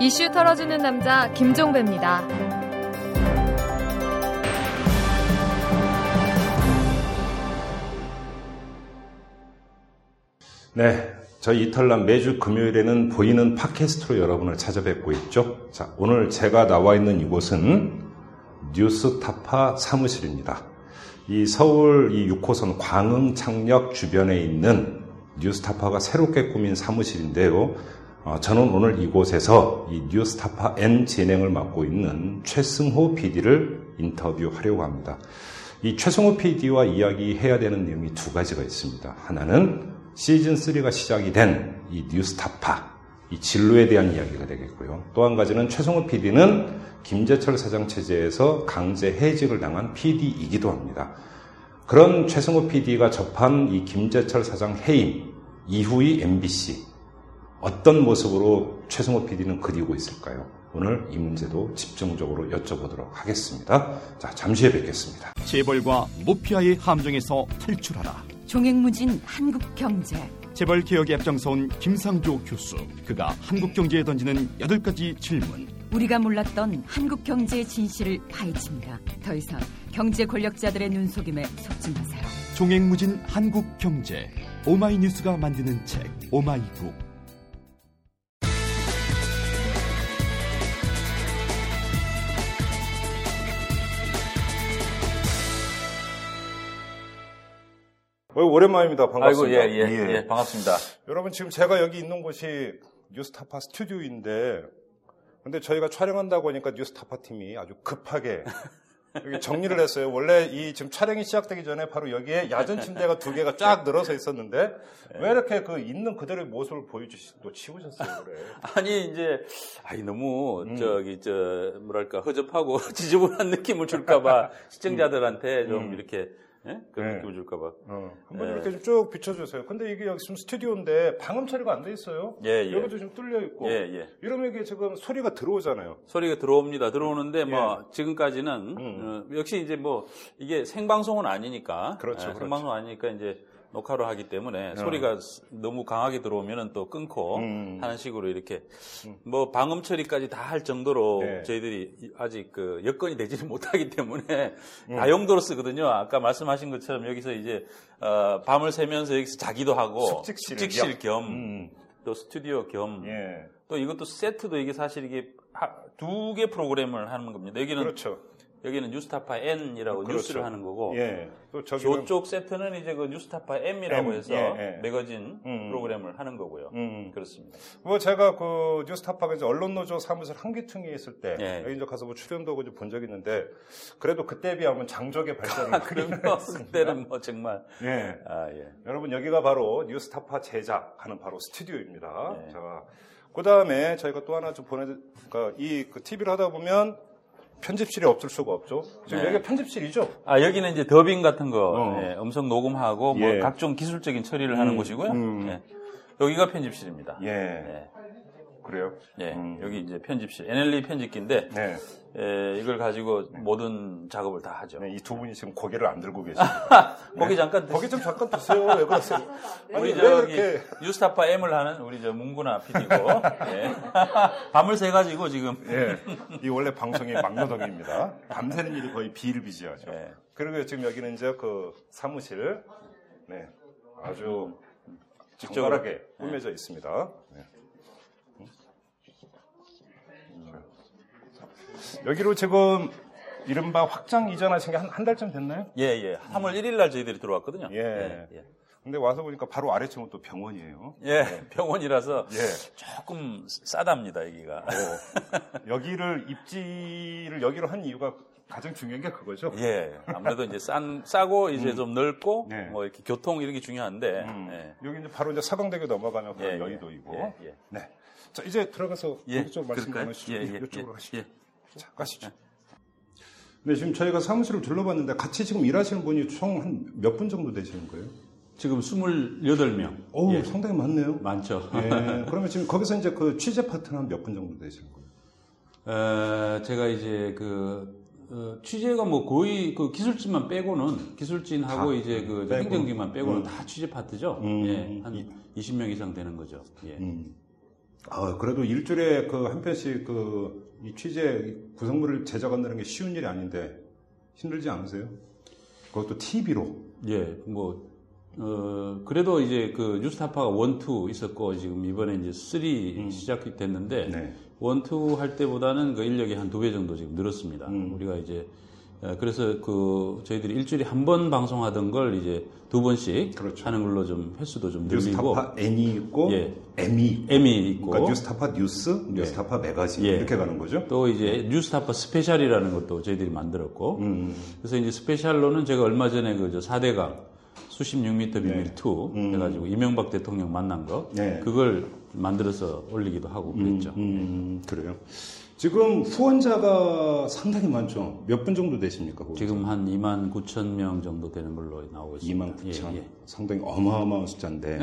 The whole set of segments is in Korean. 이슈 털어주는 남자 김종배입니다. 저희 이탈남 매주 금요일에는 보이는 팟캐스트로 여러분을 찾아뵙고 있죠. 자, 오늘 제가 나와 있는 이곳은 뉴스타파 사무실입니다. 이 서울 이 6호선 광흥창역 주변에 있는 뉴스타파가 새롭게 꾸민 사무실인데요. 저는 오늘 이곳에서 이 뉴스타파 N 진행을 맡고 있는 최승호 PD를 인터뷰하려고 합니다. 이 최승호 PD와 이야기해야 되는 내용이 두 가지가 있습니다. 하나는 시즌3가 시작이 된 이 뉴스타파, 이 진로에 대한 이야기가 되겠고요. 또 한 가지는 최승호 PD는 김재철 사장 체제에서 강제 해직을 당한 PD이기도 합니다. 그런 최승호 PD가 접한 이 김재철 사장 해임 이후의 MBC, 어떤 모습으로 최승호 PD는 그리고 있을까요? 오늘 이 문제도 집중적으로 여쭤보도록 하겠습니다. 자, 잠시 후에 뵙겠습니다. 재벌과 모피아의 함정에서 탈출하라. 종횡무진 한국경제. 재벌 개혁에 앞장서온 김상조 교수. 그가 한국경제에 던지는 8가지 질문. 우리가 몰랐던 한국경제의 진실을 파헤칩니다. 더 이상 경제 권력자들의 눈속임에 속지 마세요. 종횡무진 한국경제. 오마이뉴스가 만드는 책 오마이북. 오랜만입니다. 반갑습니다. 아이고, 예, 반갑습니다. 여러분, 지금 제가 여기 있는 곳이 뉴스타파 스튜디오인데, 근데 저희가 촬영한다고 하니까 뉴스타파 팀이 아주 급하게 여기 정리를 했어요. 원래 이 지금 촬영이 시작되기 전에 바로 여기에 야전 침대가 두 개가 쫙 늘어서 있었는데, 왜 이렇게 그 있는 그대로의 모습을 또 치우셨어요, 그래? 아니, 너무 뭐랄까, 허접하고 지저분한 느낌을 줄까봐 시청자들한테 좀 이렇게 그런 느낌을 줄까봐. 한번 이렇게 좀 쭉 비춰주세요. 근데 이게 여기 지금 스튜디오인데 방음 처리가 안 돼 있어요. 여기도 좀 뚫려 있고. 이러면 이게 지금 소리가 들어오잖아요. 소리가 들어옵니다. 들어오는데 뭐 지금까지는 역시 이제 뭐 이게 생방송은 아니니까. 그렇죠. 생방송 아니니까 이제 녹화로 하기 때문에 소리가 너무 강하게 들어오면은 또 끊고 하는 식으로 이렇게 뭐 방음 처리까지 다 할 정도로 저희들이 아직 그 여건이 되지 못하기 때문에 다용도로 쓰거든요. 아까 말씀하신 것처럼 여기서 이제 밤을 새면서 여기서 자기도 하고 숙직실 겸 또 스튜디오 겸 또 이것도 세트도 이게 사실 이게 두 개 프로그램을 하는 겁니다. 여기는 여기는 뉴스타파 N이라고 뉴스를 하는 거고, 저쪽 세트는 이제 그 뉴스타파 M이라고 해서 매거진 프로그램을 하는 거고요. 그렇습니다. 뭐 제가 그 뉴스타파가 이제 언론노조 사무실 한기퉁에 있을 때 여기 이제 가서 뭐 출연도 하고 본 적이 있는데, 그래도 그때 비하면 장족의 발전을 그때는 뭐 정말 여러분 여기가 바로 뉴스타파 제작하는 바로 스튜디오입니다. 자, 그 다음에 저희가 또 하나 좀 그러니까 이 그 TV를 하다 보면 편집실이 없을 수가 없죠. 지금 여기가 편집실이죠? 아, 여기는 이제 더빙 같은 거, 음성 녹음하고, 뭐, 각종 기술적인 처리를 하는 곳이고요. 여기가 편집실입니다. 그래요? 여기 이제 편집실, NLE 편집기인데, 이걸 가지고 모든 작업을 다 하죠. 이 두 분이 지금 고개를 안 들고 계십니다. 고개 좀 잠깐 드세요. 왜 그러세요? 우리 저기 이렇게... 뉴스타파 M을 하는 우리 저 문구나 PD고 밤을 새가지고 지금 이 원래 방송이 막노동입니다. 밤새는 일이 거의 비일비재하죠. 그리고 지금 여기는 이제 그 사무실 아주 적절하게 꾸며져 있습니다. 여기로 지금 이른바 확장 이전하신 게 한 달쯤 됐나요? 3월 1일 날 저희들이 들어왔거든요. 근데 와서 보니까 바로 아래층은 또 병원이에요. 병원이라서 조금 싸답니다, 여기가. 여기를 입지를 여기로 한 이유가 가장 중요한 게 그거죠. 아무래도 이제 싸고 이제 좀 넓고 뭐 이렇게 교통 이런 게 중요한데 여기 이제 바로 이제 서강대교 넘어가면 여의도이고. 자, 이제 들어가서 좀 말씀 나누시죠. 이쪽으로 가시죠. 자, 가시죠. 근데 지금 저희가 사무실을 둘러봤는데 같이 지금 일하시는 분이 총 한 몇 분 정도 되시는 거예요? 지금 28명. 오, 상당히 많네요. 많죠. 그러면 지금 거기서 이제 그 취재 파트는 한 몇 분 정도 되시는 거예요? 제가 이제 취재가 뭐 거의 그 기술진만 빼고는 기술진하고 이제 그 빼고. 행정직만 빼고는 다 취재 파트죠. 한 20명 이상 되는 거죠. 그래도 일주일에 한 편씩 이 취재 구성물을 제작한다는 게 쉬운 일이 아닌데 힘들지 않으세요? 그것도 TV로. 예, 그래도 이제 뉴스타파가 1, 2 있었고, 지금 이번에 이제 3 시작이 됐는데, 1, 2 할 때보다는 인력이 한 2배 정도 지금 늘었습니다. 우리가 이제, 그래서 저희들이 일주일에 한 번 방송하던 걸 이제 2번씩 그렇죠. 하는 걸로 좀 횟수도 좀 늘리고. 뉴스타파 N이 있고, 예. M이 있고. 그러니까 뉴스타파 뉴스, 뉴스타파 예. 매거진 예. 이렇게 가는 거죠. 또 이제 뉴스타파 스페셜이라는 것도 저희들이 만들었고. 그래서 이제 스페셜로는 제가 얼마 전에 4대강 수십육 미터 비밀2 해가지고 이명박 대통령 만난 거 네. 그걸 만들어서 올리기도 하고 그랬죠. 그래요. 지금 후원자가 상당히 많죠. 몇 분 정도 되십니까? 거기서? 지금 한 29,000명 정도 되는 걸로 나오고 있습니다. 29,000. 예, 예. 상당히 어마어마한 숫자인데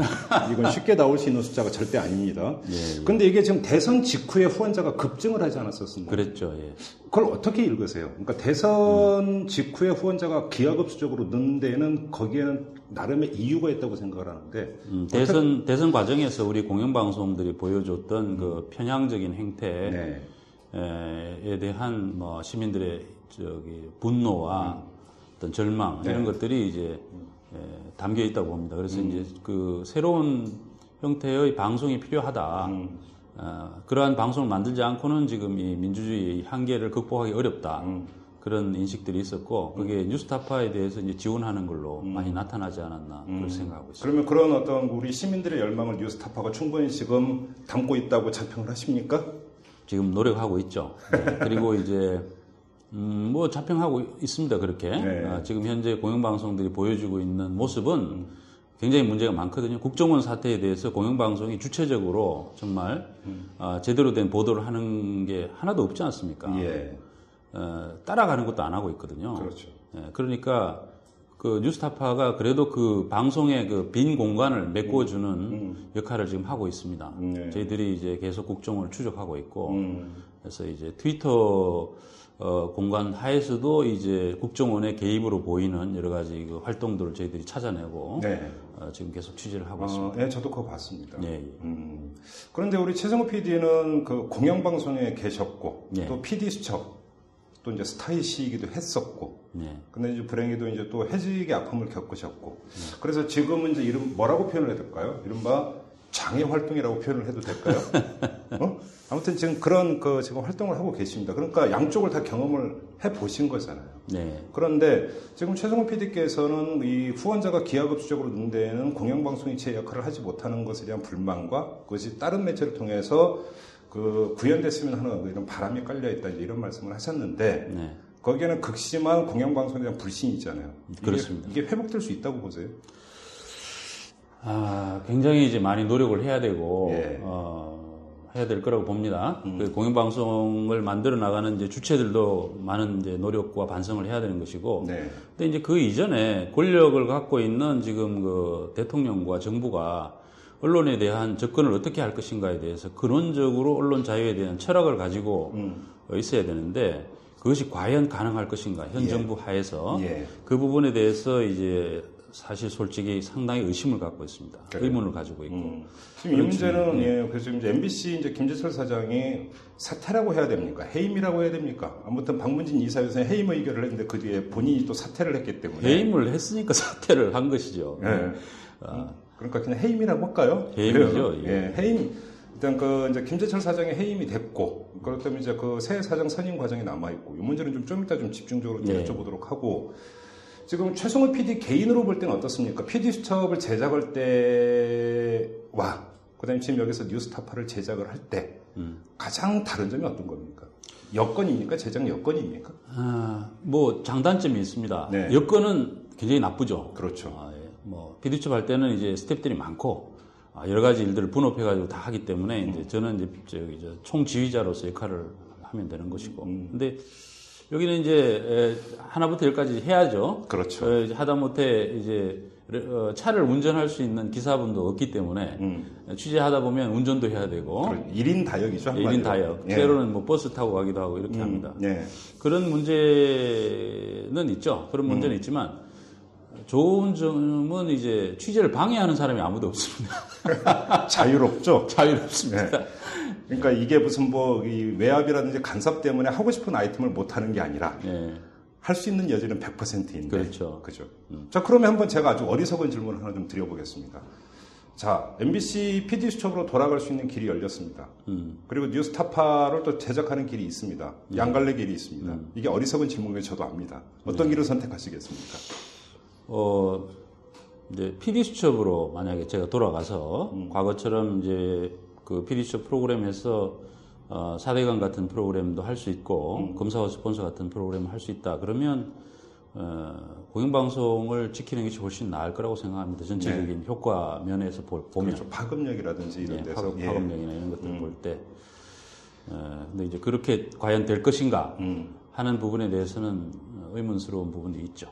이건 쉽게 나올 수 있는 숫자가 절대 아닙니다. 그런데 예, 예. 이게 지금 대선 직후에 후원자가 급증을 하지 않았었습니까? 그랬죠. 예. 그걸 어떻게 읽으세요? 그러니까 대선 직후에 후원자가 기하급수적으로 는 데는 거기에는 나름의 이유가 있다고 생각을 하는데 대선 과정에서 우리 공영방송들이 보여줬던 편향적인 행태 네. 에 대한 시민들의 분노와 어떤 절망 네. 이런 것들이 이제 담겨 있다고 봅니다. 그래서 이제 새로운 형태의 방송이 필요하다. 그러한 방송을 만들지 않고는 지금 이 민주주의의 한계를 극복하기 어렵다. 그런 인식들이 있었고 그게 뉴스타파에 대해서 이제 지원하는 걸로 많이 나타나지 않았나 그렇게 생각하고 있습니다. 그러면 그런 어떤 우리 시민들의 열망을 뉴스타파가 충분히 지금 담고 있다고 자평을 하십니까? 지금 노력하고 있죠. 네. 그리고 이제 자평하고 있습니다. 그렇게 네. 지금 현재 공영방송들이 보여주고 있는 모습은 굉장히 문제가 많거든요. 국정원 사태에 대해서 공영방송이 주체적으로 정말 제대로 된 보도를 하는 게 하나도 없지 않습니까? 예. 따라가는 것도 안 하고 있거든요. 그렇죠. 예. 그러니까 뉴스타파가 그래도 방송의 빈 공간을 메꿔주는 역할을 지금 하고 있습니다. 네. 저희들이 이제 계속 국정원을 추적하고 있고, 그래서 이제 트위터 공간 하에서도 이제 국정원의 개입으로 보이는 여러 가지 활동들을 저희들이 찾아내고, 네. 지금 계속 취재를 하고 있습니다. 네, 저도 그거 봤습니다. 네. 그런데 우리 최승호 PD는 공영방송에 계셨고, 네. 또 PD수첩, 또 이제 스타이시이기도 했었고, 네. 근데 이제 불행히도 이제 또 해직의 아픔을 겪으셨고, 네. 그래서 지금은 이제 뭐라고 표현을 해야 될까요? 이른바 장애 활동이라고 표현을 해도 될까요? 아무튼 지금 그런 지금 활동을 하고 계십니다. 그러니까 양쪽을 다 경험을 해 보신 거잖아요. 네. 그런데 지금 최승호 PD께서는 이 후원자가 기하급수적으로 는 데에는 공영방송이 제 역할을 하지 못하는 것에 대한 불만과 그것이 다른 매체를 통해서 구현됐으면 하는 이런 바람이 깔려있다 이런 말씀을 하셨는데 네. 거기에는 극심한 공영방송에 대한 불신이 있잖아요. 그렇습니다. 이게 회복될 수 있다고 보세요? 굉장히 이제 많이 노력을 해야 되고 예. 해야 될 거라고 봅니다. 공영방송을 만들어 나가는 이제 주체들도 많은 이제 노력과 반성을 해야 되는 것이고, 네. 근데 이제 그 이전에 권력을 갖고 있는 지금 대통령과 정부가 언론에 대한 접근을 어떻게 할 것인가에 대해서 근원적으로 언론 자유에 대한 철학을 가지고 있어야 되는데 그것이 과연 가능할 것인가 현 예. 정부 하에서 예. 그 부분에 대해서 이제 사실 솔직히 상당히 의심을 갖고 있습니다. 그래요. 의문을 가지고 있고 지금 이 문제는 예, 그래서 이제 MBC 이제 김재철 사장이 사퇴라고 해야 됩니까? 해임이라고 해야 됩니까? 아무튼 박문진 이사에서 해임 의결을 했는데 그 뒤에 본인이 또 사퇴를 했기 때문에 해임을 했으니까 사퇴를 한 것이죠. 예. 그러니까 그냥 해임이라고 할까요? 해임이죠. 예. 해임. 일단 이제 김재철 사장의 해임이 됐고, 그렇다면 이제 새 사장 선임 과정이 남아있고, 이 문제는 좀 이따 좀 집중적으로 좀 네. 여쭤보도록 하고, 지금 최승호 PD 개인으로 볼 때는 어떻습니까? PD 수첩을 제작할 때와, 그 다음에 지금 여기서 뉴스타파를 제작을 할 때, 가장 다른 점이 어떤 겁니까? 여건입니까? 제작 여건입니까? 장단점이 있습니다. 네. 여건은 굉장히 나쁘죠. 그렇죠. PD수첩 할 때는 이제 스태프들이 많고, 여러 가지 일들을 분업해가지고 다 하기 때문에, 이제 저는 이제 총 지휘자로서 역할을 하면 되는 것이고. 근데 여기는 이제 하나부터 열까지 해야죠. 그렇죠. 하다못해 이제 차를 운전할 수 있는 기사분도 없기 때문에, 취재하다 보면 운전도 해야 되고. 1인 다역이죠. 1인 다역. 예. 때로는 버스 타고 가기도 하고 이렇게 합니다. 예. 그런 문제는 있죠. 그런 문제는 있지만, 좋은 점은 이제 취재를 방해하는 사람이 아무도 없습니다. 자유롭죠? 자유롭습니다. 네. 그러니까 이게 무슨 이 외압이라든지 간섭 때문에 하고 싶은 아이템을 못 하는 게 아니라 네. 할 수 있는 여지는 100%인데. 그렇죠. 그죠. 자, 그러면 한번 제가 아주 어리석은 질문을 하나 좀 드려보겠습니다. 자, MBC PD수첩으로 돌아갈 수 있는 길이 열렸습니다. 그리고 뉴스타파를 또 제작하는 길이 있습니다. 양갈래 길이 있습니다. 이게 어리석은 질문이 저도 압니다. 어떤 길을 선택하시겠습니까? 이제 PD수첩으로 만약에 제가 돌아가서 과거처럼 이제 그 PD수첩 프로그램에서 사대강 같은 프로그램도 할 수 있고 검사와 스폰서 같은 프로그램을 할 수 있다. 그러면 공영방송을 지키는 게 훨씬 나을 거라고 생각합니다. 전체적인 네. 효과 면에서 보면. 그렇죠. 파급력이라든지 이런 데서. 파급력이나 이런 것들 볼 때. 근데 이제 그렇게 과연 될 것인가 하는 부분에 대해서는 의문스러운 부분도 있죠.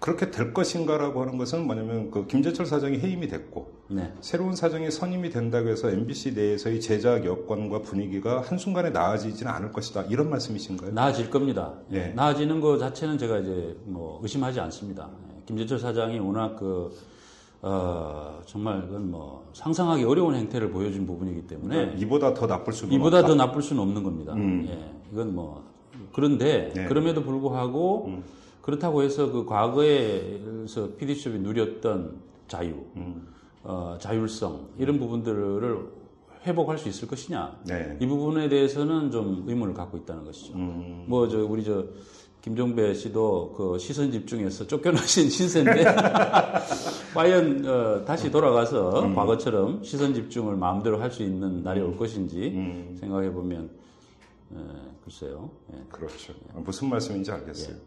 그렇게 될 것인가라고 하는 것은 뭐냐면 그 김재철 사장이 해임이 됐고 네. 새로운 사장이 선임이 된다고 해서 MBC 내에서의 제작 여건과 분위기가 한순간에 나아지지는 않을 것이다. 이런 말씀이신가요? 나아질 겁니다. 네. 나아지는 것 자체는 제가 이제 의심하지 않습니다. 김재철 사장이 워낙 정말 그건 상상하기 어려운 행태를 보여준 부분이기 때문에 그러니까 이보다 더 나쁠 수는 없는 겁니다. 예. 이건 그런데 네. 그럼에도 불구하고 그렇다고 해서 그 과거에서 PD수첩이 누렸던 자유, 자율성 이런 부분들을 회복할 수 있을 것이냐 네. 이 부분에 대해서는 좀 의문을 갖고 있다는 것이죠. 우리 김종배 씨도 그 시선 집중에서 쫓겨나신 신세인데 과연 다시 돌아가서 과거처럼 시선 집중을 마음대로 할 수 있는 날이 올 것인지 생각해 보면. 네, 글쎄요. 네. 그렇죠. 무슨 말씀인지 알겠어요. 예.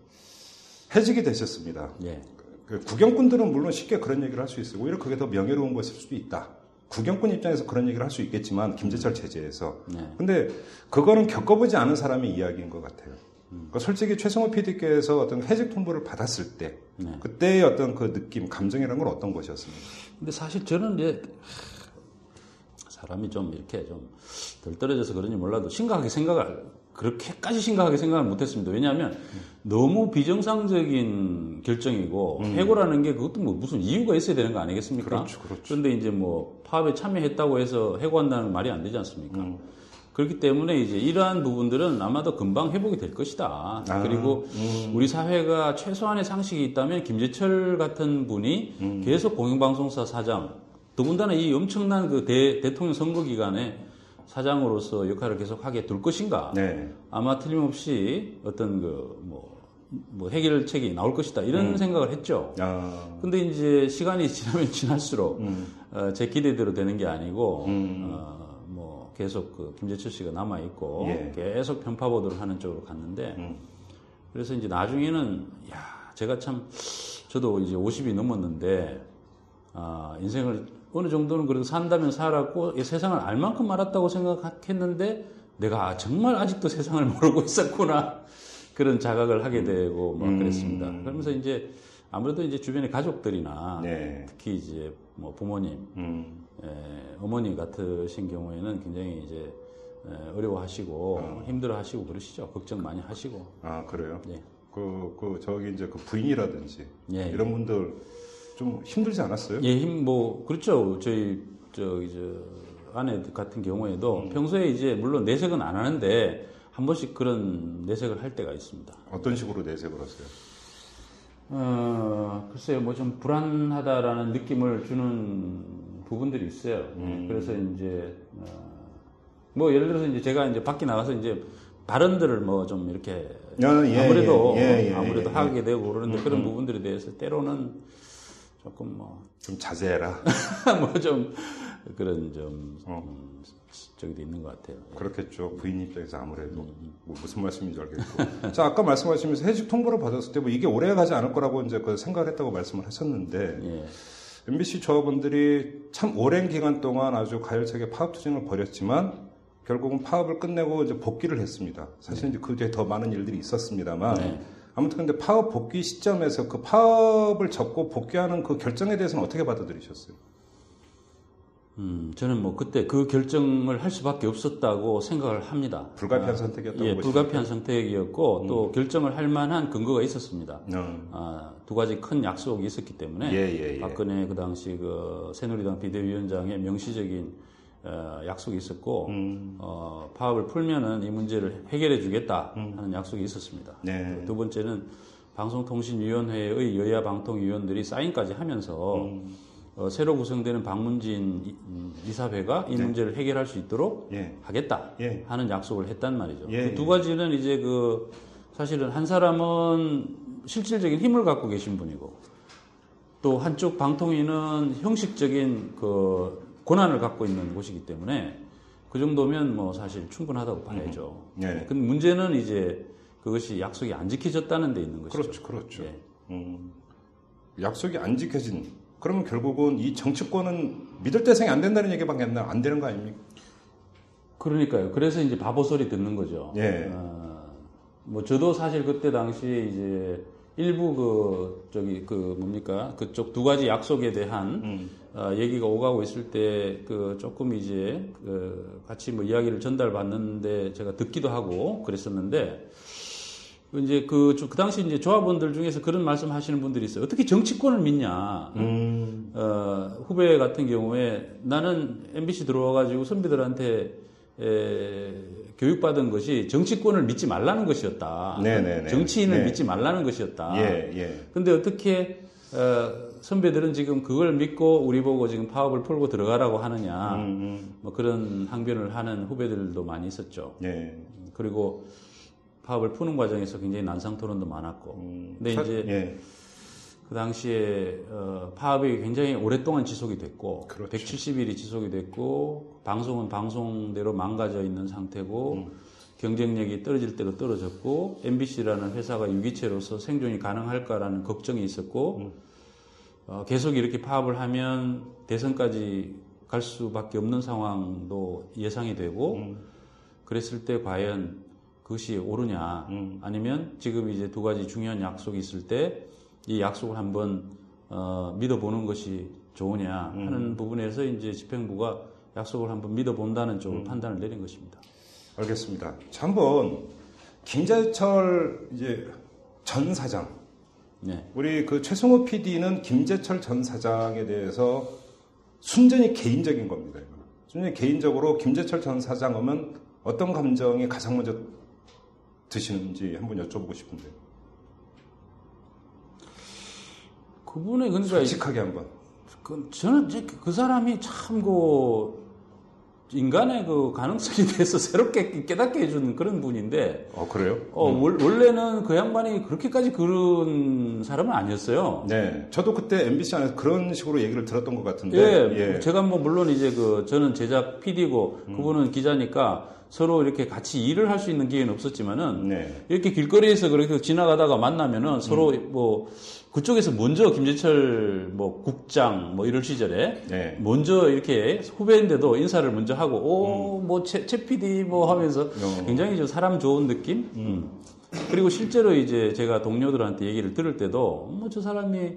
해직이 되셨습니다. 예. 구경꾼들은 물론 쉽게 그런 얘기를 할 수 있어요. 오히려 그게 더 명예로운 것일 수도 있다. 구경꾼 입장에서 그런 얘기를 할 수 있겠지만 김재철 체제에서. 네. 근데 그거는 겪어보지 않은 사람의 이야기인 것 같아요. 그러니까 솔직히 최승호 PD께서 어떤 해직 통보를 받았을 때 네. 그때의 어떤 그 느낌, 감정이라는 건 어떤 것이었습니까? 근데 사실 저는 이제 사람이 좀 이렇게 좀 덜 떨어져서 그런지 몰라도 그렇게까지 심각하게 생각을 못했습니다. 왜냐하면 너무 비정상적인 결정이고 해고라는 게 그것도 무슨 이유가 있어야 되는 거 아니겠습니까? 그렇죠, 그렇죠. 그런데 이제 파업에 참여했다고 해서 해고한다는 말이 안 되지 않습니까? 그렇기 때문에 이제 이러한 부분들은 아마도 금방 회복이 될 것이다. 그리고 우리 사회가 최소한의 상식이 있다면 김재철 같은 분이 계속 공영방송사 사장 더군다나 이 엄청난 대통령 선거 기간에 사장으로서 역할을 계속하게 둘 것인가? 네. 아마 틀림없이 어떤 해결책이 나올 것이다 이런 생각을 했죠. 근데 이제 시간이 지나면 지날수록 제 기대대로 되는 게 아니고 계속 김재철 씨가 남아 있고 예. 계속 편파 보도를 하는 쪽으로 갔는데 그래서 이제 나중에는 제가 저도 이제 50이 넘었는데. 인생을 어느 정도는 그래도 산다면 살았고 세상을 알 만큼 알았다고 생각했는데 내가 정말 아직도 세상을 모르고 있었구나 그런 자각을 하게 되고 그랬습니다. 그러면서 이제 아무래도 이제 주변의 가족들이나 네. 특히 이제 부모님, 어머니 같으신 경우에는 굉장히 이제 어려워하시고 힘들어하시고 그러시죠. 걱정 많이 하시고. 아 그래요? 네. 부인이라든지 네. 이런 분들. 좀 힘들지 않았어요? 예, 그렇죠. 저기 아내 같은 경우에도 평소에 이제 물론 내색은 안 하는데 한 번씩 그런 내색을 할 때가 있습니다. 어떤 식으로 내색을 하세요? 글쎄요, 좀 불안하다라는 느낌을 주는 부분들이 있어요. 그래서 이제 예를 들어서 이제 제가 이제 밖에 나가서 이제 발언들을 좀 이렇게 아무래도 하게 되고 그러는데 그런 부분들에 대해서 때로는 조금 좀 자제해라. 그런 저기도 있는 것 같아요. 그렇겠죠. 부인 입장에서 아무래도 무슨 말씀인지 알겠고. 자, 아까 말씀하시면서 해직 통보를 받았을 때 이게 오래 가지 않을 거라고 이제 생각을 했다고 말씀을 하셨는데. 예. MBC 조합원들이 참 오랜 기간 동안 아주 가열차게 파업 투쟁을 벌였지만 결국은 파업을 끝내고 이제 복귀를 했습니다. 사실 이제 그 뒤에 더 많은 일들이 있었습니다만. 네. 아무튼 근데 파업 복귀 시점에서 그 파업을 접고 복귀하는 그 결정에 대해서는 어떻게 받아들이셨어요? 저는 뭐 그때 그 결정을 할 수밖에 없었다고 생각을 합니다. 불가피한 선택이었다고 보시죠? 예, 불가피한 선택이었고 또 결정을 할 만한 근거가 있었습니다. 두 가지 큰 약속이 있었기 때문에 박근혜 그 당시 그 새누리당 비대위원장의 명시적인 약속이 있었고 파업을 풀면은 이 문제를 해결해 주겠다 하는 약속이 있었습니다. 네. 두 번째는 방송통신위원회의 여야 방통위원들이 사인까지 하면서 새로 구성되는 방문진 이사회가 이 문제를 해결할 수 있도록 하겠다 하는 약속을 했단 말이죠. 그 두 가지는 이제 그 사실은 한 사람은 실질적인 힘을 갖고 계신 분이고 또 한쪽 방통위는 형식적인 그 권한을 갖고 있는 곳이기 때문에 그 정도면 뭐 사실 충분하다고 봐야죠. 근데 문제는 이제 그것이 약속이 안 지켜졌다는 데 있는 것이죠. 그렇죠, 그렇죠. 예. 약속이 안 지켜진. 그러면 결국은 이 정치권은 믿을 대상이 안 된다는 얘기밖에 안 되는 거 아닙니까? 그러니까요. 그래서 이제 바보 소리 듣는 거죠. 예. 뭐 저도 사실 그때 당시에 이제 일부 그쪽 두 가지 약속에 대한 얘기가 오가고 있을 때 그 조금 이제 그 같이 뭐 이야기를 전달받는데 제가 듣기도 하고 그랬었는데 이제 그 당시 이제 조합원들 중에서 그런 말씀하시는 분들이 있어요. 어떻게 정치권을 믿냐? 후배 같은 경우에 나는 MBC 들어와가지고 선배들한테 교육받은 것이 정치권을 믿지 말라는 것이었다. 네네네. 정치인을 믿지 말라는 것이었다. 그런데 어떻게 선배들은 지금 그걸 믿고 우리 보고 지금 파업을 풀고 들어가라고 하느냐. 뭐 그런 항변을 하는 후배들도 많이 있었죠. 그리고 파업을 푸는 과정에서 굉장히 난상 토론도 많았고. 근데 이제 그 당시에 파업이 굉장히 오랫동안 지속이 됐고 170일이 지속이 됐고 방송은 방송대로 망가져 있는 상태고 경쟁력이 떨어질 대로 떨어졌고 MBC라는 회사가 유기체로서 생존이 가능할까라는 걱정이 있었고 계속 이렇게 파업을 하면 대선까지 갈 수밖에 없는 상황도 예상이 되고 그랬을 때 과연 그것이 옳으냐 아니면 지금 이제 두 가지 중요한 약속이 있을 때 이 약속을 한번 믿어보는 것이 좋으냐 하는 부분에서 이제 집행부가 약속을 한번 믿어본다는 쪽으로 판단을 내린 것입니다. 알겠습니다. 자, 한번 김재철 이제 전 사장, 우리 그 최승호 PD는 김재철 전 사장에 대해서 순전히 개인적인 겁니다. 순전히 개인적으로 김재철 전 사장 하면 어떤 감정이 가장 먼저 드시는지 한번 여쭤보고 싶은데. 그분의 근데 솔직하게 한번. 저는 이제 그 사람이 참 인간의 그 가능성에 대해서 새롭게 깨닫게 해주는 그런 분인데. 그래요? 원래는 그 양반이 그렇게까지 그런 사람은 아니었어요. 네. 저도 그때 MBC 안에서 그런 식으로 얘기를 들었던 것 같은데. 제가 뭐 물론 이제 저는 제작 PD고 그분은 기자니까 서로 이렇게 같이 일을 할 수 있는 기회는 없었지만은 이렇게 길거리에서 그렇게 지나가다가 만나면은 서로 뭐 그쪽에서 먼저 김재철 뭐 국장 뭐 이럴 시절에 먼저 이렇게 후배인데도 인사를 먼저 하고 뭐 최 PD 뭐 하면서 굉장히 좀 사람 좋은 느낌. 그리고 실제로 이제 제가 동료들한테 얘기를 들을 때도 뭐 저 사람이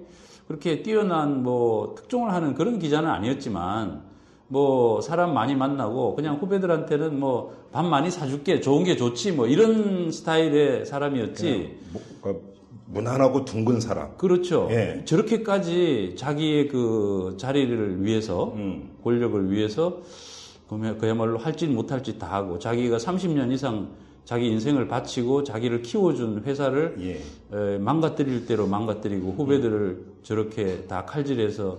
그렇게 뛰어난 뭐 특종을 하는 그런 기자는 아니었지만. 뭐 사람 많이 만나고 그냥 후배들한테는 뭐 밥 많이 사줄게 좋은 게 좋지 뭐 이런 스타일의 사람이었지 무난하고 둥근 사람 그렇죠. 저렇게까지 자기의 그 자리를 위해서 권력을 위해서 그야말로 할 짓 못 할 짓 다 하고 자기가 30년 이상 자기 인생을 바치고 자기를 키워준 회사를 망가뜨릴 대로 망가뜨리고 후배들을 저렇게 다 칼질해서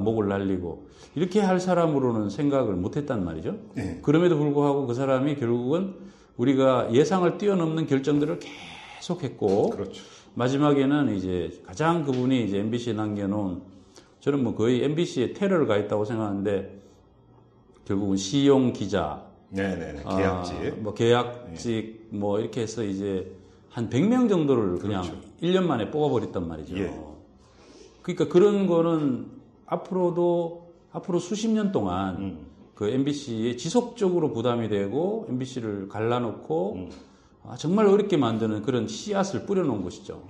목을 날리고 이렇게 할 사람으로는 생각을 못했단 말이죠. 그럼에도 불구하고 그 사람이 결국은 우리가 예상을 뛰어넘는 결정들을 계속했고 그렇죠. 마지막에는 이제 가장 그분이 이제 MBC에 남겨놓은 저는 뭐 거의 MBC에 테러를 가했다고 생각하는데 결국은 시용 기자, 계약직, 뭐 이렇게 해서 이제 한 100명 정도를 그냥 1년 만에 뽑아버렸단 말이죠. 그러니까 그런 거는 앞으로 수십 년 동안 그 MBC에 지속적으로 부담이 되고 MBC를 갈라놓고 정말 어렵게 만드는 그런 씨앗을 뿌려놓은 것이죠.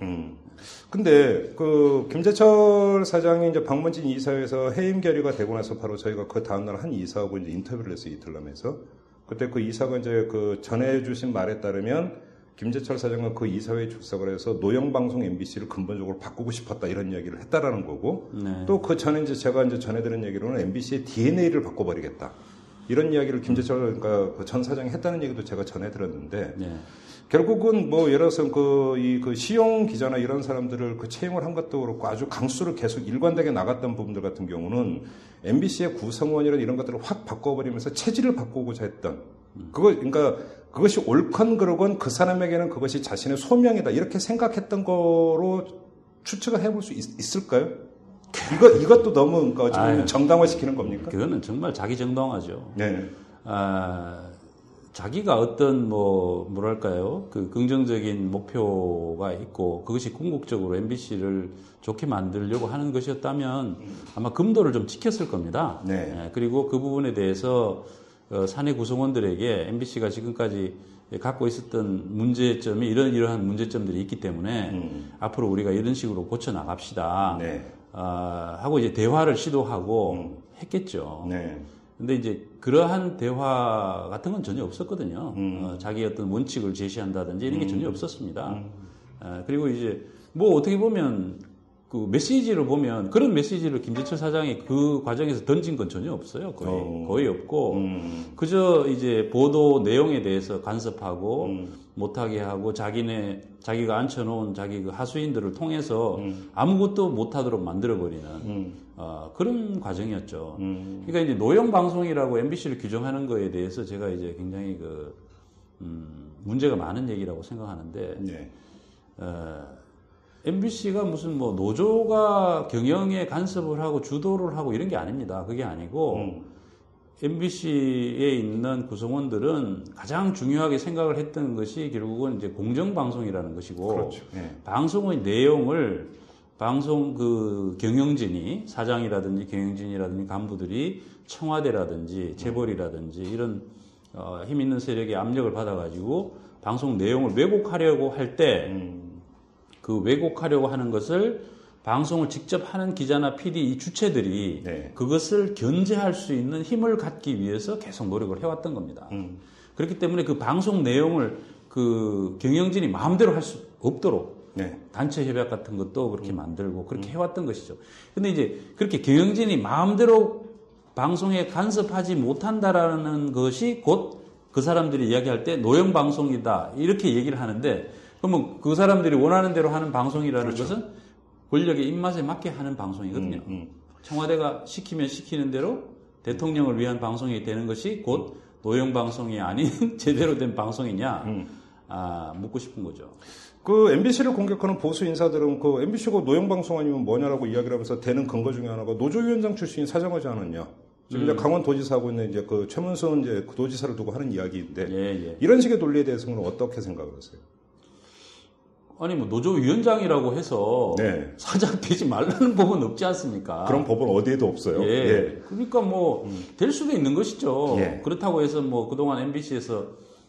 근데 그 김재철 사장이 이제 방문진 이사회에서 해임 결의가 되고 나서 바로 저희가 그 다음날 한 이사하고 이제 인터뷰를 했어요, 이틀남에서. 그때 그 이사가 이제 그 전해주신 말에 따르면 김재철 사장은 그 이사회에 출석을 해서 노영방송 MBC를 근본적으로 바꾸고 싶었다 이런 이야기를 했다라는 거고, 네. 또 그 전에 이제 제가 이제 전해드린 얘기로는 MBC의 DNA를 바꿔버리겠다. 이런 이야기를 김재철 그러니까 전 사장이 했다는 얘기도 제가 전해드렸는데, 네. 결국은 뭐 예를 들어서 그 시용 기자나 이런 사람들을 그 채용을 한 것도 그렇고 아주 강수를 계속 일관되게 나갔던 부분들 같은 경우는 MBC의 구성원이나 이런 것들을 확 바꿔버리면서 체질을 바꾸고자 했던, 그러니까 그것이 옳건 그러건 그 사람에게는 그것이 자신의 소명이다 이렇게 생각했던 거로 추측을 해볼 수 있을까요? 이것도 너무 그러니까 지금 정당화시키는 겁니까? 그거는 정말 자기 정당화죠. 네. 자기가 어떤 뭐랄까요? 그 긍정적인 목표가 있고 그것이 궁극적으로 MBC를 좋게 만들려고 하는 것이었다면 아마 금도를 좀 지켰을 겁니다. 네. 그리고 그 부분에 대해서 사내 구성원들에게 MBC가 지금까지 갖고 있었던 문제점이 이러한 문제점들이 있기 때문에 앞으로 우리가 이런 식으로 고쳐 나갑시다. 네. 하고 이제 대화를 시도하고 했겠죠. 네. 근데 이제 그러한 대화 같은 건 전혀 없었거든요. 자기 어떤 원칙을 제시한다든지 이런 게 전혀 없었습니다. 그리고 이제 뭐 어떻게 보면 그 메시지를 보면 그런 메시지를 김재철 사장이 그 과정에서 던진 건 전혀 없어요. 거의 없고 그저 이제 보도 내용에 대해서 간섭하고 못하게 하고 자기가 앉혀놓은 자기 그 하수인들을 통해서 아무것도 못하도록 만들어버리는 그런 과정이었죠. 그러니까 이제 노영 방송이라고 MBC를 규정하는 거에 대해서 제가 이제 굉장히 그 문제가 많은 얘기라고 생각하는데. 네. MBC가 무슨 뭐 노조가 경영에 간섭을 하고 주도를 하고 이런 게 아닙니다. 그게 아니고 MBC에 있는 구성원들은 가장 중요하게 생각을 했던 것이 결국은 이제 공정방송이라는 것이고, 그렇죠. 네. 방송의 내용을 방송 그 경영진이 사장이라든지 경영진이라든지 간부들이 청와대라든지 재벌이라든지 이런 힘 있는 세력의 압력을 받아가지고 방송 내용을 왜곡하려고 할 때 그 왜곡하려고 하는 것을 방송을 직접 하는 기자나 PD 이 주체들이 네. 그것을 견제할 수 있는 힘을 갖기 위해서 계속 노력을 해왔던 겁니다. 그렇기 때문에 그 방송 내용을 그 경영진이 마음대로 할 수 없도록 네. 단체 협약 같은 것도 그렇게 만들고 그렇게 해왔던 것이죠. 근데 이제 그렇게 경영진이 마음대로 방송에 간섭하지 못한다라는 것이 곧 그 사람들이 이야기할 때 노영 방송이다 이렇게 얘기를 하는데 그러면 그 사람들이 원하는 대로 하는 방송이라는 그렇죠. 것은 권력의 입맛에 맞게 하는 방송이거든요. 청와대가 시키면 시키는 대로 대통령을 위한 방송이 되는 것이 곧 노영 방송이 아닌 제대로 된 방송이냐 묻고 싶은 거죠. 그 MBC를 공격하는 보수 인사들은 그 MBC가 노영 방송 아니면 뭐냐라고 이야기를 하면서 되는 근거 중에 하나가 노조위원장 출신인 사장이잖아요. 지금 이제 강원도지사하고 있는 이제 그 최문순 이제 그 도지사를 두고 하는 이야기인데 예. 이런 식의 논리에 대해서는 어떻게 생각을 하세요? 아니 뭐 노조위원장이라고 해서 네. 사장 되지 말라는 법은 없지 않습니까? 그런 법은 어디에도 없어요. 예. 그러니까 뭐 될 수도 있는 것이죠. 예. 그렇다고 해서 뭐 그동안 MBC에서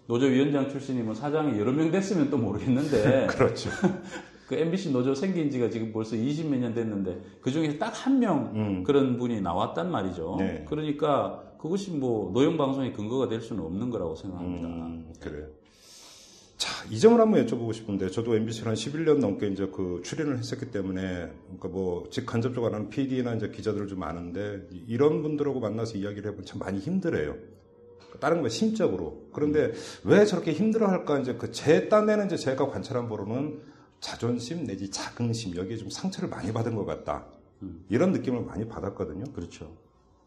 노조위원장 출신이면 사장이 여러 명 됐으면 또 모르겠는데. 그렇죠. 그 MBC 노조 생긴 지가 지금 벌써 20몇 년 됐는데 그 중에서 딱 한 명 그런 분이 나왔단 말이죠. 네. 그러니까 그것이 뭐 노영 방송의 근거가 될 수는 없는 거라고 생각합니다. 그래요. 자, 이 점을 한번 여쭤보고 싶은데, 저도 MBC를 한 11년 넘게 이제 그 출연을 했었기 때문에, 그러니까 뭐, 직간접적으로 하는 PD나 이제 기자들 좀 아는데, 이런 분들하고 만나서 이야기를 해보면 참 많이 힘들어요. 다른 거 심적으로. 그런데 왜 저렇게 힘들어 할까, 이제 그 제 딴에는 이제 제가 관찰한 바로는 자존심 내지 자긍심, 여기에 좀 상처를 많이 받은 것 같다. 이런 느낌을 많이 받았거든요. 그렇죠.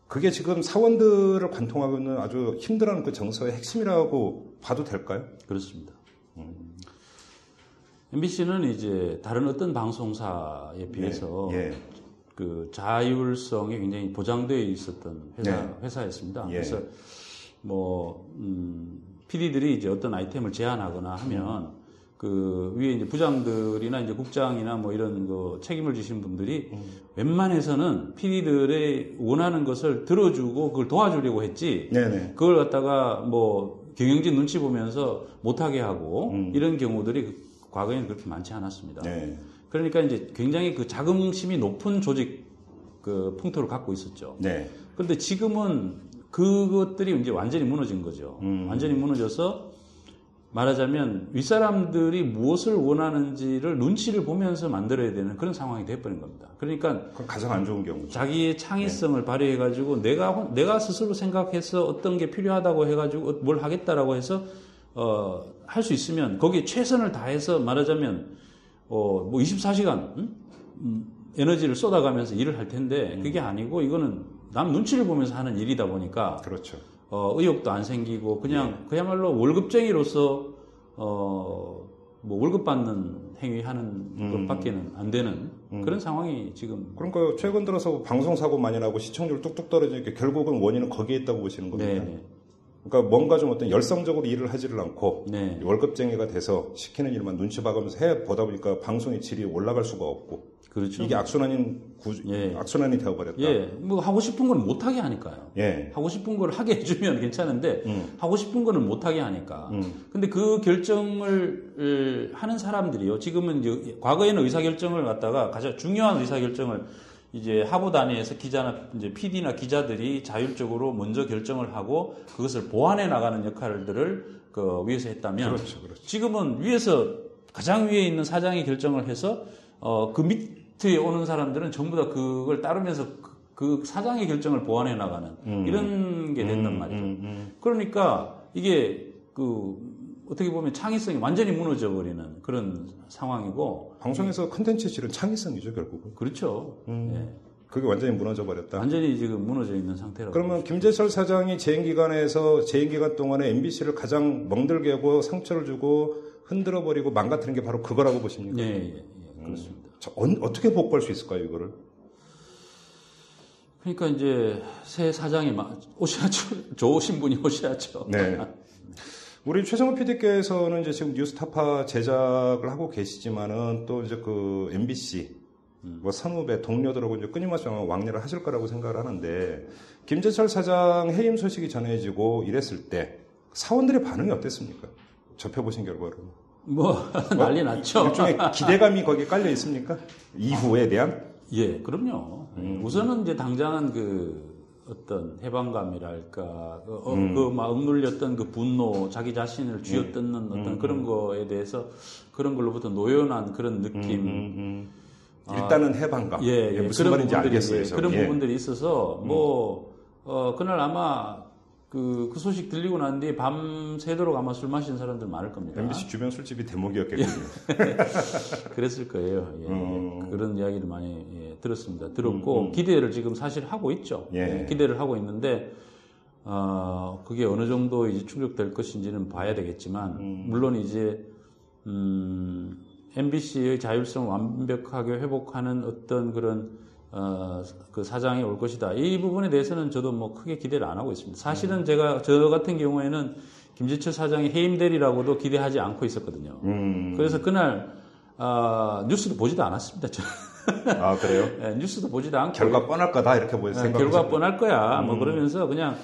그게 지금 사원들을 관통하고 있는 아주 힘들어하는 그 정서의 핵심이라고 봐도 될까요? 그렇습니다. MBC는 이제 다른 어떤 방송사에 비해서 네, 예. 그 자율성이 굉장히 보장되어 있었던 회사였습니다. 예. 그래서 뭐 PD들이 이제 어떤 아이템을 제안하거나 하면 그 위에 이제 부장들이나 이제 국장이나 뭐 이런 그 책임을 지신 분들이 웬만해서는 PD들의 원하는 것을 들어주고 그걸 도와주려고 했지. 네네. 그걸 갖다가 뭐 경영진 눈치 보면서 못하게 하고 이런 경우들이 과거에는 그렇게 많지 않았습니다. 네. 그러니까 이제 굉장히 그 자긍심이 높은 조직 그 풍토를 갖고 있었죠. 네. 그런데 지금은 그것들이 이제 완전히 무너진 거죠. 완전히 무너져서 말하자면 윗사람들이 무엇을 원하는지를 눈치를 보면서 만들어야 되는 그런 상황이 돼버린 겁니다. 그러니까 가장 안 좋은 경우죠. 자기의 창의성을 네. 발휘해가지고 내가 스스로 생각해서 어떤 게 필요하다고 해가지고 뭘 하겠다라고 해서 할 수 있으면 거기에 최선을 다해서 말하자면 뭐 24시간 에너지를 쏟아가면서 일을 할 텐데 그게 아니고 이거는 남 눈치를 보면서 하는 일이다 보니까 그렇죠. 의욕도 안 생기고 그냥 네. 그야말로 월급쟁이로서 뭐 월급 받는 행위하는 것밖에는 안 되는 그런 상황이 지금 그러니까 최근 들어서 방송 사고 많이 나고 시청률 뚝뚝 떨어지니까 결국은 원인은 거기에 있다고 보시는 겁니다. 네. 그러니까 뭔가 좀 어떤 열성적으로 일을 하지를 않고 네. 월급쟁이가 돼서 시키는 일만 눈치 봐가면서 해 보다 보니까 방송의 질이 올라갈 수가 없고 그렇죠. 이게 예. 악순환이 되어버렸다. 예. 뭐 하고 싶은 건 못하게 하니까요. 예. 하고 싶은 걸 하게 해주면 괜찮은데 하고 싶은 거는 못하게 하니까. 근데 그 결정을 하는 사람들이요. 지금은 이제 과거에는 의사결정을 갖다가 가장 중요한 의사결정을 이제 하부 단위에서 기자나 이제 PD나 기자들이 자율적으로 먼저 결정을 하고 그것을 보완해 나가는 역할들을 위에서 했다면 그렇죠, 그렇죠. 지금은 위에서 가장 위에 있는 사장이 결정을 해서 그 밑에 오는 사람들은 전부 다 그걸 따르면서 그 사장의 결정을 보완해 나가는 이런 게 된단 말이죠. 그러니까 이게 어떻게 보면 창의성이 완전히 무너져버리는 그런 상황이고 방송에서 컨텐츠 질은 창의성이죠 결국은. 그렇죠. 예. 그게 완전히 무너져버렸다. 완전히 지금 무너져 있는 상태라고. 그러면 김재철 사장이 재임 기간 동안에 MBC를 가장 멍들게 하고 상처를 주고 흔들어버리고 망가뜨린 게 바로 그거라고 보십니까? 네. 예, 그렇습니다. 어떻게 복구할 수 있을까요 이거를? 그러니까 이제 새 사장이 오셔야죠. 좋으신 분이 오셔야죠. 네. 우리 최승호 PD께서는 이제 지금 뉴스타파 제작을 하고 계시지만은 또 이제 그 MBC 뭐 선후배 동료들하고 이제 끊임없이 왕래를 하실 거라고 생각을 하는데 김재철 사장 해임 소식이 전해지고 이랬을 때 사원들의 반응이 어땠습니까? 접해보신 결과로. 난리 났죠. 일종의 기대감이 거기에 깔려 있습니까? 이후에 대한? 예, 그럼요. 우선은 이제 당장은 어떤 해방감이랄까, 억눌렸던 그 분노, 자기 자신을 쥐어뜯는 어떤 그런 거에 대해서 그런 걸로부터 노연한 그런 느낌. 일단은 해방감. 예, 무슨 말인지 알겠어요. 그런 부분들이 있어서 그날 아마 그 소식 들리고 난 뒤에 밤새도록 아마 술 마신 사람들 많을 겁니다. MBC 주변 술집이 대목이었겠군요. 그랬을 거예요. 예, 그런 이야기를 많이 들었고 기대를 지금 사실 하고 있죠. 예. 기대를 하고 있는데 그게 어느 정도 이제 충족될 것인지는 봐야 되겠지만 물론 이제 MBC의 자율성을 완벽하게 회복하는 어떤 그런 그 사장이 올 것이다. 이 부분에 대해서는 저도 뭐 크게 기대를 안 하고 있습니다. 사실은 저 같은 경우에는 김재철 사장이 해임되리라고도 기대하지 않고 있었거든요. 그래서 그날, 뉴스도 보지도 않았습니다. 저는. 아, 그래요? 네, 뉴스도 보지도 않고. 결과 뻔할 거다, 이렇게 보였어요. 네, 결과 뻔할 거야. 뭐 그러면서 그냥,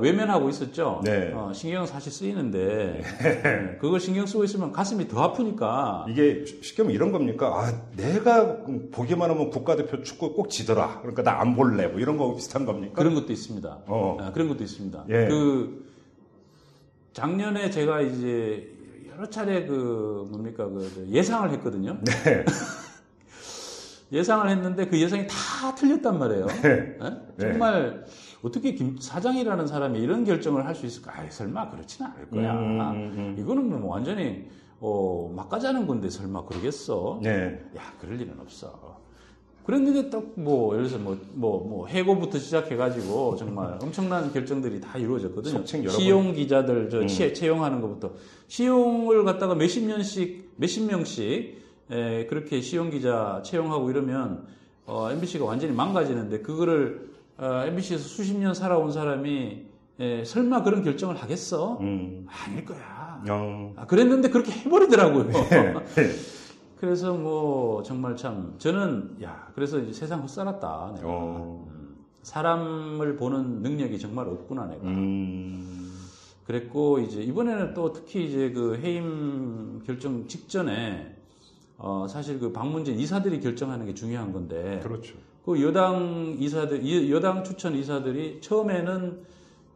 외면하고 있었죠. 네. 신경은 사실 쓰이는데 네. 그걸 신경 쓰고 있으면 가슴이 더 아프니까 이게 쉽게 하면 이런 겁니까? 아, 내가 보기만 하면 국가대표 축구 꼭 지더라. 그러니까 나 안 볼래. 뭐 이런 거 비슷한 겁니까? 그런 것도 있습니다. 그런 것도 있습니다. 예. 작년에 제가 이제 여러 차례 예상을 했거든요. 네. 예상을 했는데 그 예상이 다 틀렸단 말이에요. 네. 정말. 네. 어떻게 김 사장이라는 사람이 이런 결정을 할 수 있을까? 설마 그렇지는 않을 거야. 이거는 뭐 완전히 막 가자는 건데 설마 그러겠어? 네. 야, 그럴 일은 없어. 그랬는데 딱 예를 들어서 해고부터 시작해가지고 정말 엄청난 결정들이 다 이루어졌거든요. 시용 기자들 채용하는 것부터 시용을 갖다가 몇십 명씩 그렇게 시용 기자 채용하고 이러면 MBC가 완전히 망가지는데 그거를 MBC에서 수십 년 살아온 사람이 설마 그런 결정을 하겠어? 아닐 거야. 그랬는데 그렇게 해버리더라고요. 그래서 정말 참 저는 그래서 이제 세상 헛살았다. 내가. 사람을 보는 능력이 정말 없구나 내가. 그랬고, 이제 이번에는 또 특히 이제 그 해임 결정 직전에 사실 그 방문진 이사들이 결정하는 게 중요한 건데. 그렇죠. 그 여당 이사들, 여당 추천 이사들이 처음에는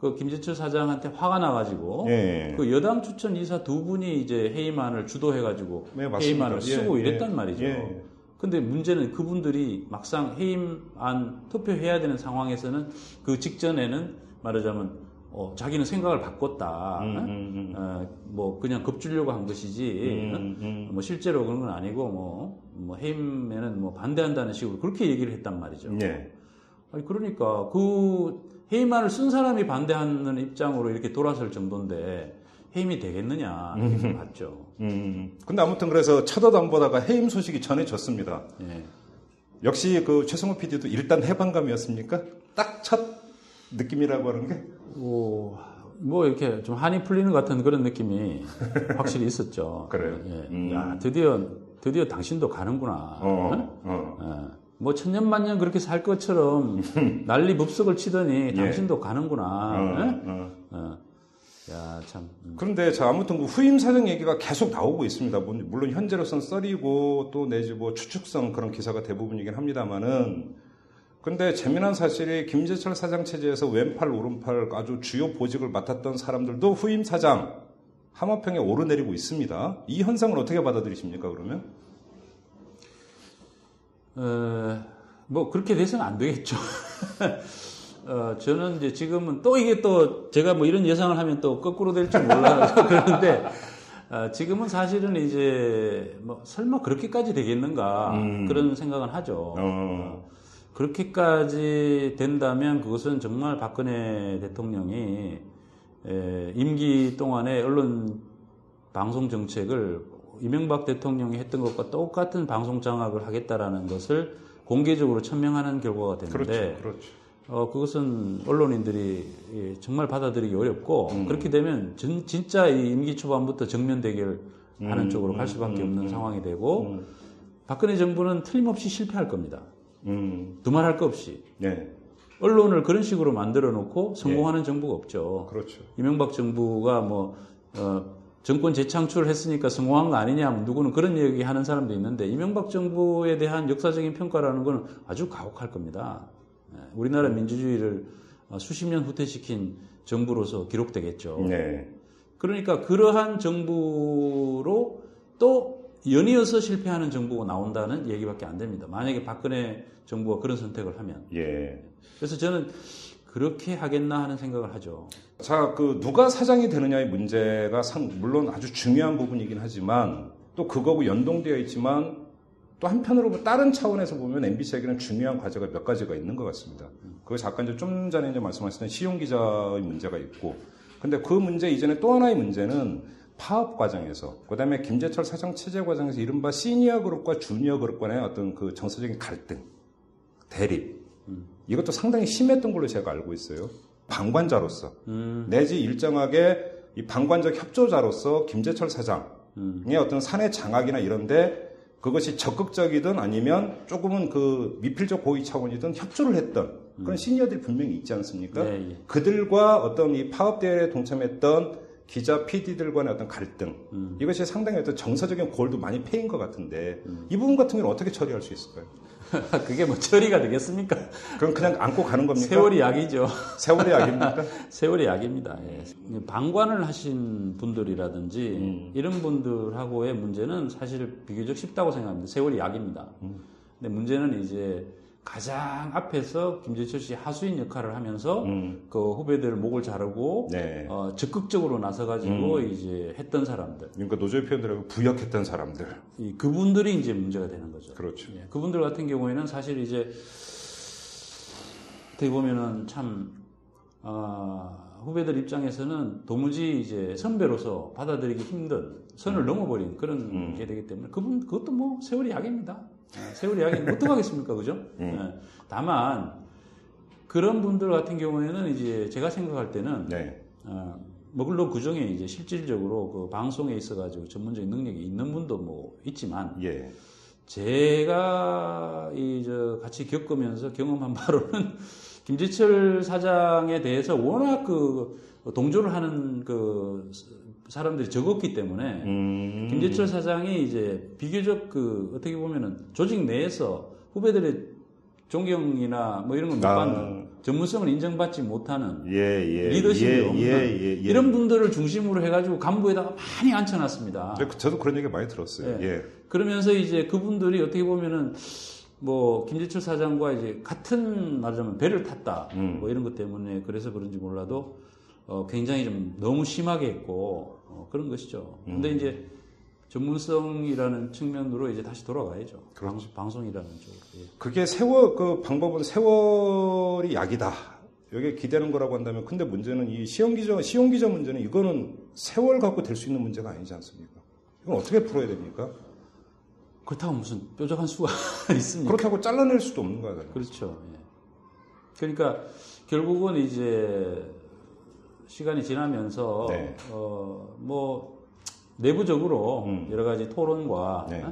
그 김재철 사장한테 화가 나가지고 예. 그 여당 추천 이사 두 분이 이제 해임안을 주도해가지고 네, 해임안을 쓰고 예. 이랬단 말이죠. 예. 근데 문제는 그분들이 막상 해임안 투표해야 되는 상황에서는 그 직전에는 말하자면 자기는 생각을 바꿨다. 뭐 그냥 겁주려고 한 것이지. 뭐 실제로 그런 건 아니고 뭐 해임에는 뭐 반대한다는 식으로 그렇게 얘기를 했단 말이죠. 예. 아니 그러니까 그 해임안을 쓴 사람이 반대하는 입장으로 이렇게 돌아설 정도인데 해임이 되겠느냐 이렇게 봤죠. 근데 아무튼 그래서 차도 안 보다가 해임 소식이 전해졌습니다. 예. 역시 그 최승호 PD도 일단 해방감이었습니까? 딱 첫 느낌이라고 하는 게? 뭐 이렇게 좀 한이 풀리는 것 같은 그런 느낌이 확실히 있었죠. 그래요. 예. 야, 드디어 당신도 가는구나. 뭐 천년만년 그렇게 살 것처럼 난리 뭅석을 치더니 당신도 예. 가는구나. 야, 참. 그런데 자 아무튼 그 후임 사정 얘기가 계속 나오고 있습니다. 물론 현재로선 썰이고 또 내지 뭐 추측성 그런 기사가 대부분이긴 합니다만은. 근데 재미난 사실이 김재철 사장 체제에서 왼팔 오른팔 아주 주요 보직을 맡았던 사람들도 후임 사장 하마평에 오르내리고 있습니다. 이 현상을 어떻게 받아들이십니까 그러면? 뭐 그렇게 돼서는 안 되겠죠. 저는 이제 지금은 또 이게 또 제가 뭐 이런 예상을 하면 또 거꾸로 될지 몰라서 그러는데 지금은 사실은 이제 뭐 설마 그렇게까지 되겠는가 그런 생각은 하죠. 그렇게까지 된다면 그것은 정말 박근혜 대통령이 임기 동안에 언론 방송 정책을 이명박 대통령이 했던 것과 똑같은 방송 장악을 하겠다라는 것을 공개적으로 천명하는 결과가 되는데 그렇죠, 그렇죠. 그것은 언론인들이 정말 받아들이기 어렵고 그렇게 되면 진짜 이 임기 초반부터 정면 대결하는 쪽으로 갈 수밖에 없는 상황이 되고 박근혜 정부는 틀림없이 실패할 겁니다. 두말할 것 없이. 네. 언론을 그런 식으로 만들어 놓고 성공하는 네. 정부가 없죠. 그렇죠. 이명박 정부가 뭐 정권 재창출을 했으니까 성공한 거 아니냐, 누구는 그런 얘기 하는 사람도 있는데, 이명박 정부에 대한 역사적인 평가라는 건 아주 가혹할 겁니다. 우리나라 민주주의를 수십 년 후퇴시킨 정부로서 기록되겠죠. 네. 그러니까 그러한 정부로 또 연이어서 실패하는 정부가 나온다는 얘기밖에 안 됩니다. 만약에 박근혜 정부가 그런 선택을 하면. 예. 그래서 저는 그렇게 하겠나 하는 생각을 하죠. 자, 그 누가 사장이 되느냐의 문제가 물론 아주 중요한 부분이긴 하지만 또 그거하고 연동되어 있지만 또 한편으로 다른 차원에서 보면 MBC에게는 중요한 과제가 몇 가지가 있는 것 같습니다. 그거 잠깐 이제 좀 전에 이제 말씀하셨던 시용 기자의 문제가 있고, 근데 그 문제 이전에 또 하나의 문제는 파업 과정에서, 그다음에 김재철 사장 체제 과정에서 이른바 시니어 그룹과 주니어 그룹 간의 어떤 그 정서적인 갈등, 대립. 이것도 상당히 심했던 걸로 제가 알고 있어요. 방관자로서 내지 일정하게 이 방관적 협조자로서 김재철 사장의 어떤 사내 장악이나 이런데 그것이 적극적이든 아니면 조금은 그 미필적 고위 차원이든 협조를 했던 그런 시니어들이 분명히 있지 않습니까? 네, 예. 그들과 어떤 이 파업 대회에 동참했던 기자, PD들 간의 어떤 갈등 이것이 상당히 어떤 정서적인 골도 많이 패인 것 같은데 이 부분 같은 경우는 어떻게 처리할 수 있을까요? 그게 뭐 처리가 되겠습니까? 그럼 그냥 안고 가는 겁니까? 세월이 약이죠. 세월이 약입니까? 세월이 약입니다. 예. 방관을 하신 분들이라든지 이런 분들하고의 문제는 사실 비교적 쉽다고 생각합니다. 세월이 약입니다. 근데 문제는 이제 가장 앞에서 김재철 씨 하수인 역할을 하면서 그 후배들 목을 자르고 네. 적극적으로 나서가지고 이제 했던 사람들. 그러니까 노조의 표현대로 부역했던 사람들. 그분들이 이제 문제가 되는 거죠. 그렇죠. 예. 그분들 같은 경우에는 사실 이제 어떻게 보면은 참 후배들 입장에서는 도무지 이제 선배로서 받아들이기 힘든 선을 넘어버린 그런 게 되기 때문에 그것도 뭐 세월이 약입니다. 세월이 이야기는 어떡하겠습니까, 그죠? 다만, 그런 분들 같은 경우에는 이제 제가 생각할 때는, 네. 뭐, 물론 그 중에 이제 실질적으로 그 방송에 있어가지고 전문적인 능력이 있는 분도 뭐 있지만, 예. 제가 같이 겪으면서 경험한 바로는 김재철 사장에 대해서 워낙 동조를 하는 사람들이 적었기 때문에 김재철 사장이 이제 비교적 어떻게 보면은 조직 내에서 후배들의 존경이나 뭐 이런 건 못 받는, 전문성을 인정받지 못하는, 리더십이 없는 이런 분들을 중심으로 해가지고 간부에다가 많이 앉혀놨습니다. 저도 그런 얘기 많이 들었어요. 예. 예. 그러면서 이제 그분들이 어떻게 보면은 뭐 김재철 사장과 이제 같은 말하자면 배를 탔다, 뭐 이런 것 때문에 그래서 그런지 몰라도 굉장히 좀 너무 심하게 했고 그런 것이죠. 근데 이제 전문성이라는 측면으로 이제 다시 돌아가야죠. 방송이라는 쪽으로. 예. 그게 방법은 세월이 약이다. 여기에 기대는 거라고 한다면, 근데 문제는 이 시험기자 문제는 이거는 세월 갖고 될 수 있는 문제가 아니지 않습니까? 이건 어떻게 풀어야 됩니까? 그렇다고 무슨 뾰족한 수가 있습니까? 그렇게 하고 잘라낼 수도 없는 거야. 그렇죠. 예. 그러니까 결국은 이제 시간이 지나면서, 네. 내부적으로 여러 가지 토론과 네.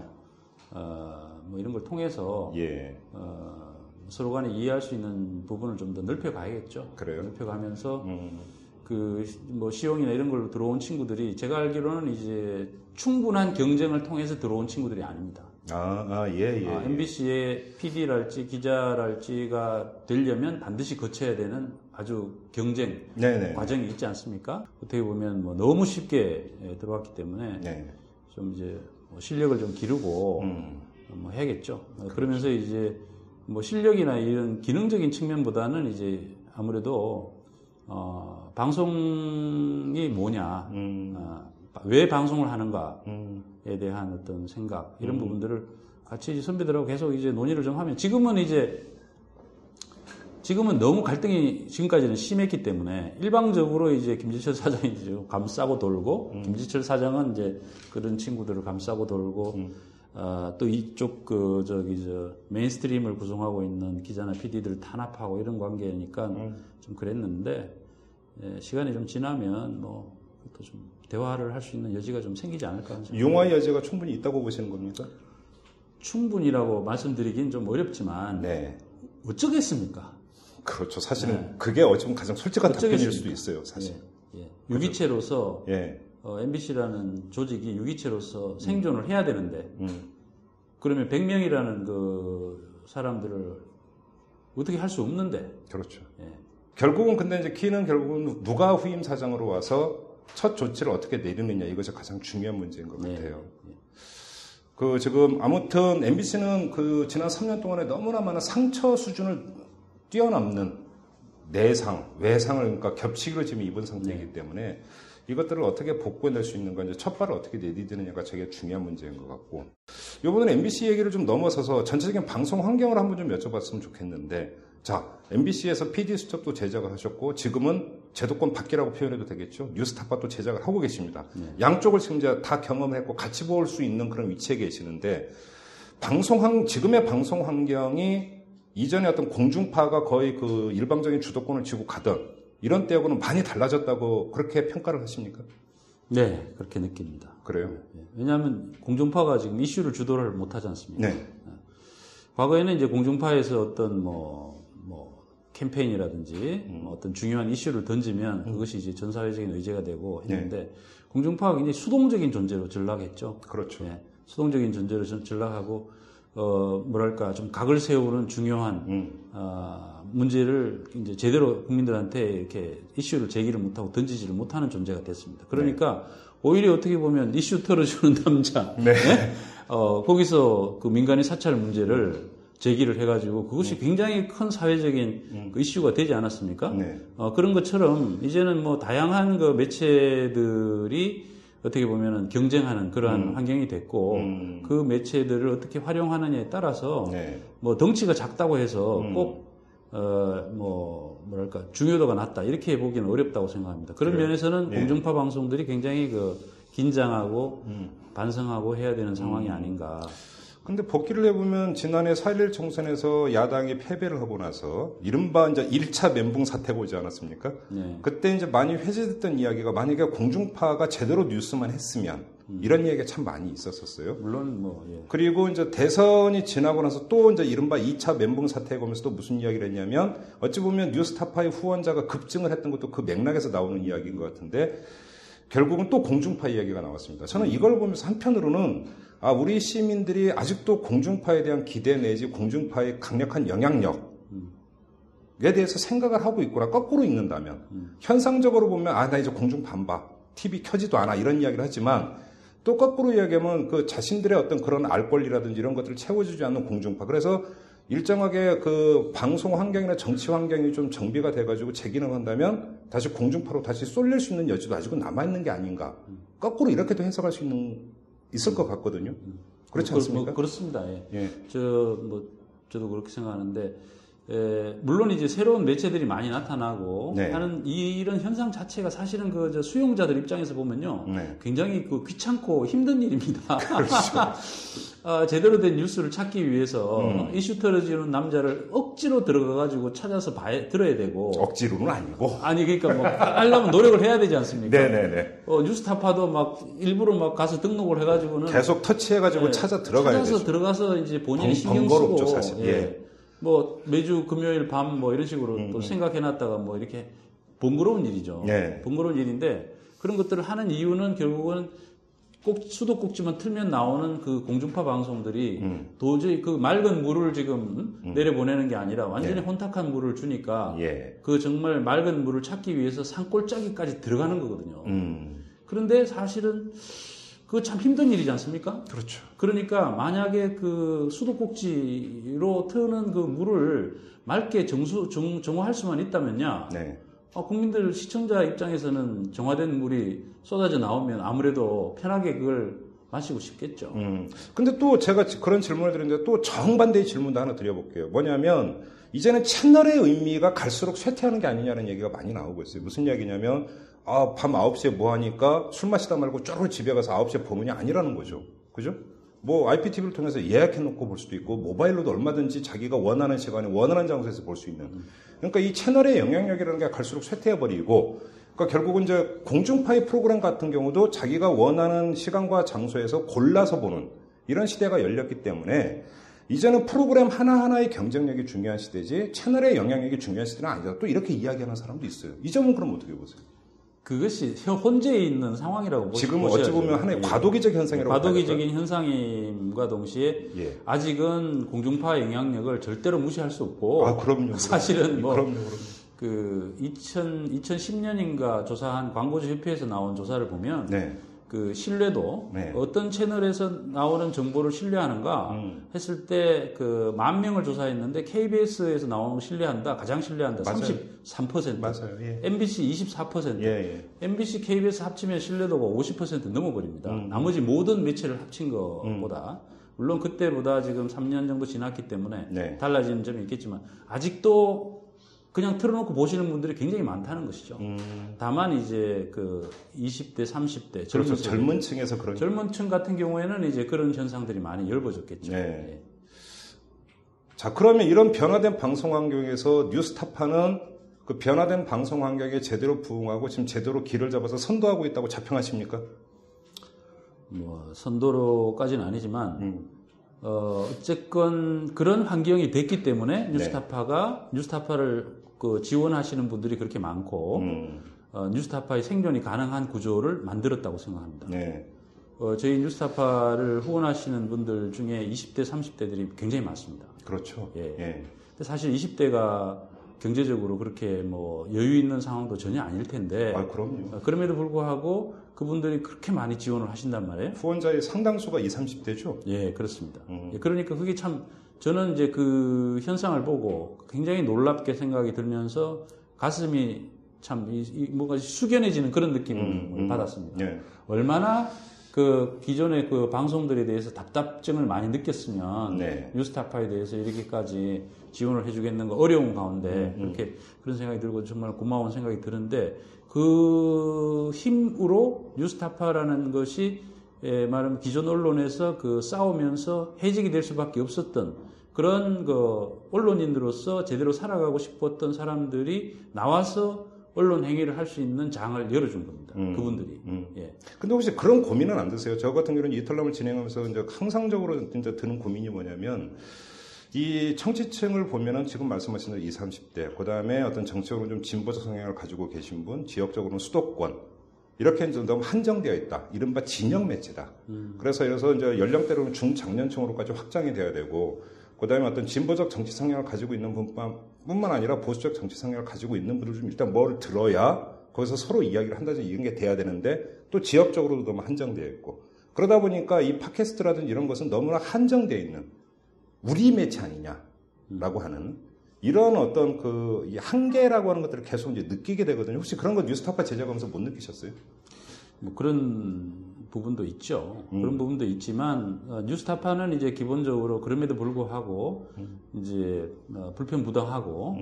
뭐 이런 걸 통해서 서로 간에 이해할 수 있는 부분을 좀 더 넓혀가야겠죠. 그래요? 넓혀가면서 뭐 시용이나 이런 걸로 들어온 친구들이 제가 알기로는 이제 충분한 경쟁을 통해서 들어온 친구들이 아닙니다. MBC의 PD랄지 기자랄지가 되려면 반드시 거쳐야 되는 아주 경쟁 네네. 과정이 있지 않습니까? 어떻게 보면 뭐 너무 쉽게 들어왔기 때문에 네네. 좀 이제 뭐 실력을 좀 기르고 뭐 해야겠죠. 그렇죠. 그러면서 이제 뭐 실력이나 이런 기능적인 측면보다는 이제 아무래도 방송이 뭐냐, 왜 방송을 하는가. 대한 어떤 생각 이런 부분들을 같이 선배들하고 계속 이제 논의를 좀 하면 지금은 너무 갈등이 지금까지는 심했기 때문에 일방적으로 이제 김재철 사장이 이제 감싸고 돌고 김재철 사장은 이제 그런 친구들을 감싸고 돌고 또 이쪽 메인스트림을 구성하고 있는 기자나 PD들 탄압하고 이런 관계니까 좀 그랬는데 시간이 좀 지나면 뭐 또 좀 대화를 할 수 있는 여지가 좀 생기지 않을까 하는 생각이. 용화의 여지가 충분히 있다고 보시는 겁니까? 충분이라고 말씀드리긴 좀 어렵지만 네. 어쩌겠습니까? 그렇죠. 사실은 네. 그게 어쩌면 가장 솔직한 답변일 수도 있어요. 사실. 예. 예. 유기체로서 예. MBC라는 조직이 유기체로서 생존을 해야 되는데 그러면 100명이라는 사람들을 어떻게 할 수 없는데. 그렇죠. 예. 결국은 근데 이제 키는 결국은 누가 후임 사장으로 와서 첫 조치를 어떻게 내리느냐, 이것이 가장 중요한 문제인 것 같아요. 네. 지금, 아무튼, MBC는 지난 3년 동안에 너무나 많은 상처 수준을 뛰어넘는 내상, 외상을, 그러니까 겹치기로 지금 입은 상태이기 네. 때문에 이것들을 어떻게 복구해낼 수 있는가, 이제 첫 발을 어떻게 내디디느냐가 되게 중요한 문제인 것 같고. 요번에는 MBC 얘기를 좀 넘어서서 전체적인 방송 환경을 한번 좀 여쭤봤으면 좋겠는데, 자, MBC에서 PD수첩도 제작을 하셨고, 지금은 제도권 밖이라고 표현해도 되겠죠. 뉴스타파 또 제작을 하고 계십니다. 네. 양쪽을 지금 이제 다 경험했고 같이 볼 수 있는 그런 위치에 계시는데 지금의 방송 환경이 이전에 어떤 공중파가 거의 일방적인 주도권을 쥐고 가던 이런 때하고는 많이 달라졌다고 그렇게 평가를 하십니까? 네, 그렇게 느낍니다. 그래요? 네. 왜냐하면 공중파가 지금 이슈를 주도를 못하지 않습니까? 네. 과거에는 이제 공중파에서 어떤 캠페인이라든지 어떤 중요한 이슈를 던지면 그것이 이제 전사회적인 의제가 되고 했는데 네. 공중파가 굉장히 수동적인 존재로 전락했죠. 그렇죠. 네. 수동적인 존재로 전락하고 좀 각을 세우는 중요한 문제를 이제 제대로 국민들한테 이렇게 이슈를 제기를 못하고 던지지를 못하는 존재가 됐습니다. 그러니까 네. 오히려 어떻게 보면 이슈 털어주는 남자, 네. 네? 거기서 민간인 사찰 문제를 제기를 해가지고 그것이 굉장히 큰 사회적인 이슈가 되지 않았습니까? 네. 그런 것처럼 이제는 뭐 다양한 매체들이 어떻게 보면은 경쟁하는 그러한 환경이 됐고 그 매체들을 어떻게 활용하느냐에 따라서 네. 뭐 덩치가 작다고 해서 꼭 중요도가 낮다 이렇게 보기는 어렵다고 생각합니다. 그런 그래요. 면에서는 네. 공중파 방송들이 굉장히 긴장하고 반성하고 해야 되는 상황이 아닌가. 근데 복귀를 해보면 지난해 4.11 총선에서 야당이 패배를 하고 나서 이른바 이제 1차 멘붕 사태가 오지 않았습니까? 네. 그때 이제 많이 회자됐던 이야기가 만약에 공중파가 제대로 뉴스만 했으면 이런 얘기가 참 많이 있었었어요. 물론 뭐 예. 그리고 이제 대선이 지나고 나서 또 이제 이른바 2차 멘붕 사태에 보면서 또 무슨 이야기를 했냐면 어찌 보면 뉴스타파의 후원자가 급증을 했던 것도 그 맥락에서 나오는 이야기인 것 같은데 결국은 또 공중파 이야기가 나왔습니다. 저는 이걸 보면서 한편으로는 아 우리 시민들이 아직도 공중파에 대한 기대 내지 공중파의 강력한 영향력 에 대해서 생각을 하고 있구나. 거꾸로 읽는다면 현상적으로 보면 아 나 이제 공중파 안 봐. TV 켜지도 않아. 이런 이야기를 하지만 또 거꾸로 이야기하면 그 자신들의 어떤 그런 알 권리라든지 이런 것들을 채워주지 않는 공중파. 그래서 일정하게 그 방송 환경이나 정치 환경이 좀 정비가 돼가지고 재기능한다면 다시 공중파로 다시 쏠릴 수 있는 여지도 아직은 남아있는 게 아닌가. 거꾸로 이렇게도 해석할 수 있을 것 같거든요. 그렇지 않습니까? 뭐 그렇습니다. 예. 예. 저도 그렇게 생각하는데 물론 이제 새로운 매체들이 많이 나타나고 네. 하는 이런 현상 자체가 사실은 그 저 수용자들 입장에서 보면요 네. 굉장히 그 귀찮고 힘든 일입니다. 그렇죠. 제대로 된 뉴스를 찾기 위해서 이슈 터지는 남자를 억지로 들어가가지고 찾아서 들어야 되고 억지로는 아니고 아니 그러니까 뭐 알려면 노력을 해야 되지 않습니까? 네네네. 뉴스타파도 막 일부러 막 가서 등록을 해가지고는 계속 터치해가지고 네. 찾아 들어가야 되죠. 들어가서 이제 본인이 신경 쓰고 사실. 예. 뭐 매주 금요일 밤 뭐 이런 식으로 또 생각해놨다가 뭐 이렇게 번거로운 일이죠. 네. 번거로운 일인데 그런 것들을 하는 이유는 결국은 꼭 수도꼭지만 틀면 나오는 그 공중파 방송들이 도저히 그 맑은 물을 지금 내려보내는 게 아니라 완전히 네. 혼탁한 물을 주니까 예. 그 정말 맑은 물을 찾기 위해서 산골짜기까지 들어가는 거거든요. 그런데 사실은 그거 참 힘든 일이지 않습니까? 그렇죠. 그러니까 만약에 그 수도꼭지로 트는 그 물을 맑게 정화할 수만 있다면요. 네. 국민들 시청자 입장에서는 정화된 물이 쏟아져 나오면 아무래도 편하게 그걸 마시고 싶겠죠. 근데 또 제가 그런 질문을 드리는데 또 정반대의 질문도 하나 드려볼게요. 뭐냐면 이제는 채널의 의미가 갈수록 쇠퇴하는 게 아니냐는 얘기가 많이 나오고 있어요. 무슨 이야기냐면 아, 밤 9시에 뭐 하니까 술 마시다 말고 쪼르르 집에 가서 9시에 보느냐 아니라는 거죠. 그죠? 뭐 IPTV를 통해서 예약해놓고 볼 수도 있고 모바일로도 얼마든지 자기가 원하는 시간에 원하는 장소에서 볼 수 있는. 그러니까 이 채널의 영향력이라는 게 갈수록 쇠퇴해버리고 그러니까 결국은 이제 공중파의 프로그램 같은 경우도 자기가 원하는 시간과 장소에서 골라서 보는 이런 시대가 열렸기 때문에 이제는 프로그램 하나하나의 경쟁력이 중요한 시대지 채널의 영향력이 중요한 시대는 아니다. 또 이렇게 이야기하는 사람도 있어요. 이 점은 그럼 어떻게 보세요? 그것이 혼재에 있는 상황이라고 지금 어찌 보면 하나의 과도기적 현상이라고 과도기적인 현상임과 동시에 예. 아직은 공중파의 영향력을 절대로 무시할 수 없고 아, 그럼요. 사실은 뭐 그 2010년인가 조사한 광고주협회에서 나온 조사를 보면 네. 그 신뢰도 네. 어떤 채널에서 나오는 정보를 신뢰하는가 했을 때 그 10,000명을 조사했는데 KBS에서 나오는 거 신뢰한다 가장 신뢰한다 맞아요. 33% 맞아요. 예. MBC 24% 예. MBC KBS 합치면 신뢰도가 50% 넘어버립니다. 나머지 모든 매체를 합친 것보다 물론 그때보다 지금 3년 정도 지났기 때문에 네. 달라지는 점이 있겠지만 아직도 그냥 틀어놓고 보시는 분들이 굉장히 많다는 것이죠. 다만 이제 그 20대, 30대 젊은 층에서 그런 젊은층 같은 경우에는 이제 그런 현상들이 많이 열거졌겠죠. 네. 예. 자 그러면 이런 변화된 방송 환경에서 뉴스타파는 그 변화된 방송 환경에 제대로 부응하고 지금 제대로 길을 잡아서 선도하고 있다고 자평하십니까? 뭐 선도로까지는 아니지만. 어쨌건 그런 환경이 됐기 때문에 뉴스타파가 네. 뉴스타파를 그 지원하시는 분들이 그렇게 많고 뉴스타파의 생존이 가능한 구조를 만들었다고 생각합니다. 네. 저희 뉴스타파를 후원하시는 분들 중에 20대, 30대들이 굉장히 많습니다. 그렇죠. 예. 예. 근데 사실 20대가 경제적으로 그렇게 뭐 여유 있는 상황도 전혀 아닐 텐데. 아, 그럼요. 그럼에도 불구하고 그분들이 그렇게 많이 지원을 하신단 말이에요. 후원자의 상당수가 20, 30대죠? 예, 그렇습니다. 예, 그러니까 그게 참 저는 이제 그 현상을 보고 굉장히 놀랍게 생각이 들면서 가슴이 참 뭔가 숙연해지는 그런 느낌을 받았습니다. 예. 얼마나 그 기존의 그 방송들에 대해서 답답증을 많이 느꼈으면 네. 뉴스타파에 대해서 이렇게까지 지원을 해주겠는가 어려운 가운데 그렇게 그런 생각이 들고 정말 고마운 생각이 드는데 그 힘으로 뉴스타파라는 것이 말하면 기존 언론에서 그 싸우면서 해직이 될 수밖에 없었던 그런 그 언론인으로서 제대로 살아가고 싶었던 사람들이 나와서 언론 행위를 할 수 있는 장을 열어준 겁니다. 그분들이. 예. 근데 혹시 그런 고민은 안 드세요? 저 같은 경우는 이 털럼을 진행하면서 이제 항상적으로 진짜 드는 고민이 뭐냐면, 이 청취층을 보면은 지금 말씀하신 대로 20, 30대, 그 다음에 어떤 정치적으로 좀 진보적 성향을 가지고 계신 분, 지역적으로는 수도권, 이렇게 좀 너무 한정되어 있다. 이른바 진영 매체다. 그래서 이래서 이제 연령대로는 중장년층으로까지 확장이 되어야 되고, 그 다음에 어떤 진보적 정치 성향을 가지고 있는 분뿐만 아니라 보수적 정치 성향을 가지고 있는 분들 좀 일단 뭘 들어야 거기서 서로 이야기를 한다든지 이런 게 돼야 되는데, 또 지역적으로도 너무 한정되어 있고, 그러다 보니까 이 팟캐스트라든지 이런 것은 너무나 한정되어 있는 우리 매체 아니냐라고 하는 이런 어떤 그 한계라고 하는 것들을 계속 이제 느끼게 되거든요. 혹시 그런 거 뉴스타파 제작하면서 못 느끼셨어요? 뭐 그런 부분도 있죠. 그런 부분도 있지만 뉴스타파는 이제 기본적으로 그럼에도 불구하고 이제 불편부당하고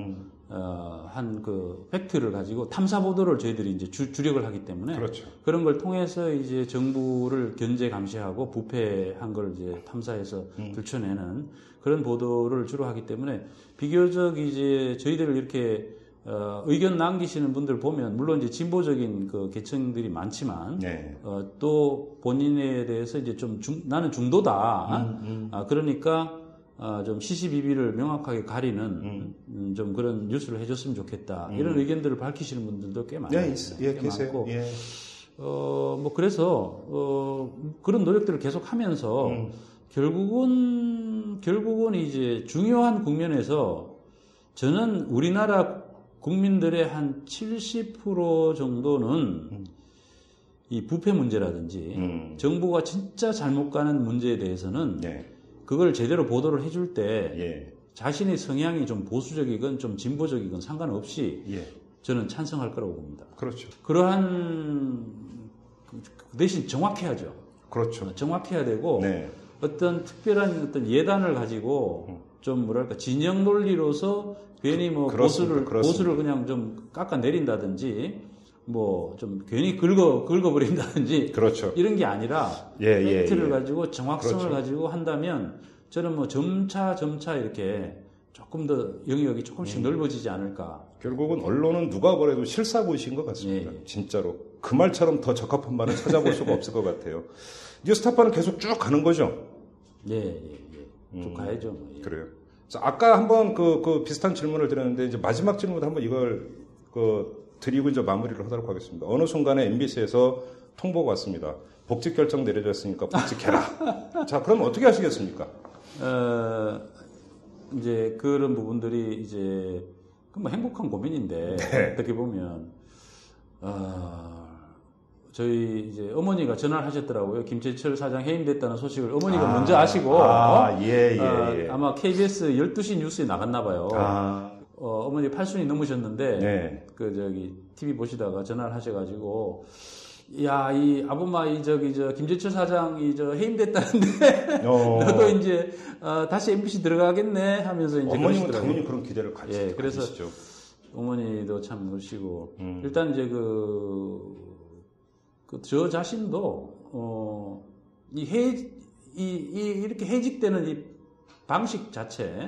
한 그 팩트를 가지고 탐사 보도를 저희들이 이제 주력을 하기 때문에 그렇죠. 그런 걸 통해서 이제 정부를 견제 감시하고 부패한 걸 이제 탐사해서 들춰내는 그런 보도를 주로 하기 때문에 비교적 이제 저희들을 이렇게 의견 남기시는 분들 보면 물론 이제 진보적인 그 계층들이 많지만 네. 또 본인에 대해서 이제 좀 나는 중도다. 그러니까 좀 시시비비를 명확하게 가리는 좀 그런 뉴스를 해줬으면 좋겠다. 이런 의견들을 밝히시는 분들도 꽤 많아요. 네, 계세요. 예. 뭐 그래서 그런 노력들을 계속하면서 결국은 이제 중요한 국면에서 저는 우리나라 국민들의 한 70% 정도는 이 부패 문제라든지 정부가 진짜 잘못 가는 문제에 대해서는. 네. 그걸 제대로 보도를 해줄 때 예. 자신의 성향이 좀 보수적이건 좀 진보적이건 상관없이 예. 저는 찬성할 거라고 봅니다. 그렇죠. 그러한 대신 정확해야죠. 그렇죠. 정확해야 되고 네. 어떤 특별한 어떤 예단을 가지고 좀 뭐랄까 진영 논리로서 괜히 뭐 그렇습니다. 보수를 그냥 좀 깎아 내린다든지. 뭐 좀 괜히 긁어버린다든지 그렇죠. 이런 게 아니라 팩트를 가지고 정확성을 그렇죠. 가지고 한다면 저는 뭐 점차 이렇게 조금 더 영역이 조금씩 넓어지지 않을까. 결국은 언론은 누가 보래도 실사고이신 것 같습니다. 예. 진짜로 그 말처럼 더 적합한 말을 찾아볼 수가 없을 것 같아요. 뉴스타파는 계속 쭉 가는 거죠? 예. 쭉 가야죠. 뭐. 예. 그래요. 자, 아까 한번 그 비슷한 질문을 드렸는데 이제 마지막 질문도 한번 이걸 드리고 이제 마무리를 하도록 하겠습니다. 어느 순간에 MBC에서 통보가 왔습니다. 복직 결정 내려졌으니까 복직해라. 자, 그럼 어떻게 하시겠습니까? 이제 그런 부분들이 이제 뭐 행복한 고민인데 네. 어떻게 보면 저희 이제 어머니가 전화를 하셨더라고요. 김재철 사장 해임됐다는 소식을 어머니가 먼저 아시고 아마 KBS 12시 뉴스에 나갔나 봐요. 어머니 80이 넘으셨는데 네. 그 저기 TV 보시다가 전화를 하셔가지고 야, 이 아부마 이 저기 저 김재철 사장이 저 해임됐다는데 너도 이제 다시 MBC 들어가겠네 하면서 이제 어머님은 당연히 그런 기대를 가지죠. 예, 그래서 어머니도 참 그러시고 일단 이제 저 자신도 이렇게 해직되는 이 방식 자체.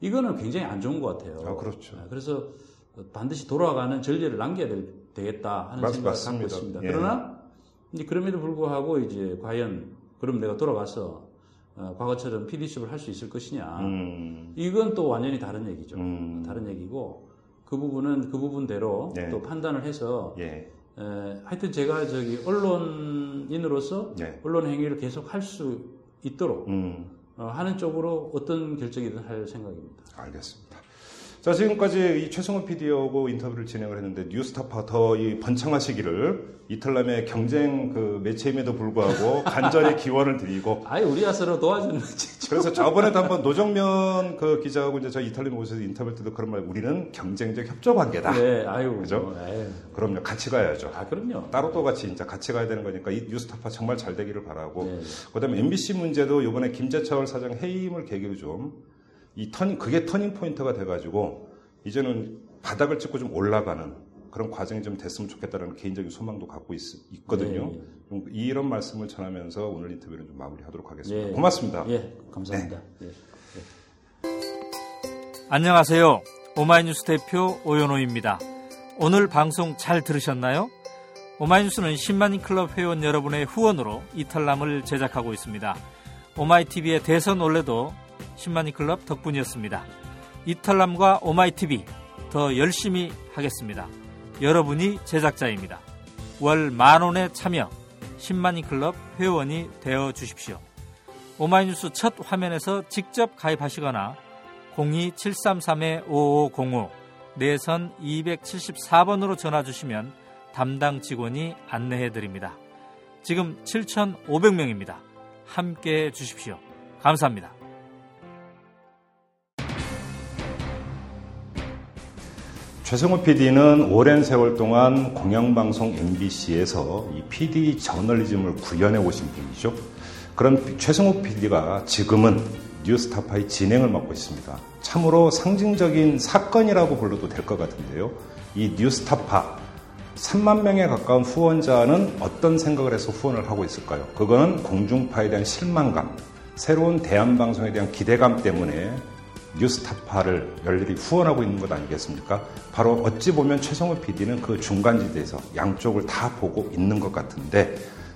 이거는 굉장히 안 좋은 것 같아요. 아, 그렇죠. 그래서 반드시 돌아가는 전례를 남겨야 되겠다 하는 생각을 갖고 있습니다. 예. 그러나 이제 그럼에도 불구하고 이제 과연 그럼 내가 돌아가서 과거처럼 PD수첩을 할 수 있을 것이냐? 이건 또 완전히 다른 얘기죠. 다른 얘기고 그 부분은 그 부분대로 예. 또 판단을 해서 하여튼 제가 저기 언론인으로서 언론 행위를 계속 할 수 있도록. 하는 쪽으로 어떤 결정이든 할 생각입니다. 알겠습니다. 자, 지금까지 이 최승호 PD하고 인터뷰를 진행을 했는데 뉴스타파 더 이 번창하시기를 이탈람의 경쟁 그 매체임에도 불구하고 간절히 기원을 드리고. 아니 우리가 서로 도와주는. 그래서 저번에도 한번 노정면 그 기자하고 이제 저 이탈람에 오셔서 인터뷰 때도 그런 말 우리는 경쟁적 협조 관계다. 네, 아유 그죠. 그럼요, 같이 가야죠. 아 그럼요. 따로 또 같이 진짜 같이 가야 되는 거니까 이 뉴스타파 정말 잘 되기를 바라고. 네. 그다음에 MBC 문제도 이번에 김재철 사장 해임을 계기로 좀. 그게 터닝 포인트가 돼가지고 이제는 바닥을 찍고 좀 올라가는 그런 과정이 좀 됐으면 좋겠다는 개인적인 소망도 갖고 있거든요. 네. 이런 말씀을 전하면서 오늘 인터뷰는 좀 마무리하도록 하겠습니다. 네. 고맙습니다. 예, 감사합니다. 네. 안녕하세요. 오마이뉴스 대표 오연호입니다. 오늘 방송 잘 들으셨나요? 오마이뉴스는 10만 클럽 회원 여러분의 후원으로 이탈남을 제작하고 있습니다. 오마이티비의 대선 올레도 10만 클럽 덕분이었습니다. 이탈남과 오마이티비 더 열심히 하겠습니다. 여러분이 제작자입니다. 월 10,000원에 참여 10만 클럽 회원이 되어 주십시오. 오마이뉴스 첫 화면에서 직접 가입하시거나 02-733-5505 내선 274번으로 전화주시면 담당 직원이 안내해드립니다. 지금 7,500명입니다. 함께해 주십시오. 감사합니다. 최승호 PD는 오랜 세월 동안 공영방송 MBC에서 이 PD 저널리즘을 구현해 오신 분이죠. 그런 최승호 PD가 지금은 뉴스타파의 진행을 맡고 있습니다. 참으로 상징적인 사건이라고 불러도 될 것 같은데요. 이 뉴스타파 3만 명에 가까운 후원자는 어떤 생각을 해서 후원을 하고 있을까요? 그거는 공중파에 대한 실망감, 새로운 대한방송에 대한 기대감 때문에 뉴스타파를 열렬히 후원하고 있는 것 아니겠습니까? 바로 어찌 보면 최성호 PD는 그 중간지대에서 양쪽을 다 보고 있는 것 같은데,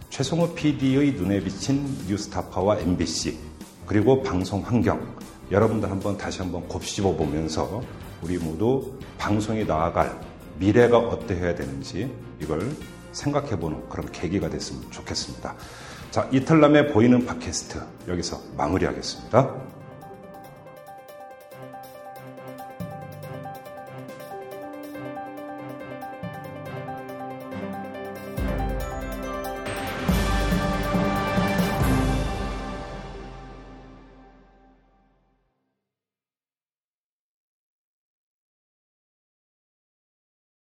최성호 PD의 눈에 비친 뉴스타파와 MBC 그리고 방송 환경, 여러분들 한번 다시 한번 곱씹어 보면서 우리 모두 방송이 나아갈 미래가 어떠해야 되는지 이걸 생각해보는 그런 계기가 됐으면 좋겠습니다. 자, 이탈남의 보이는 팟캐스트 여기서 마무리하겠습니다.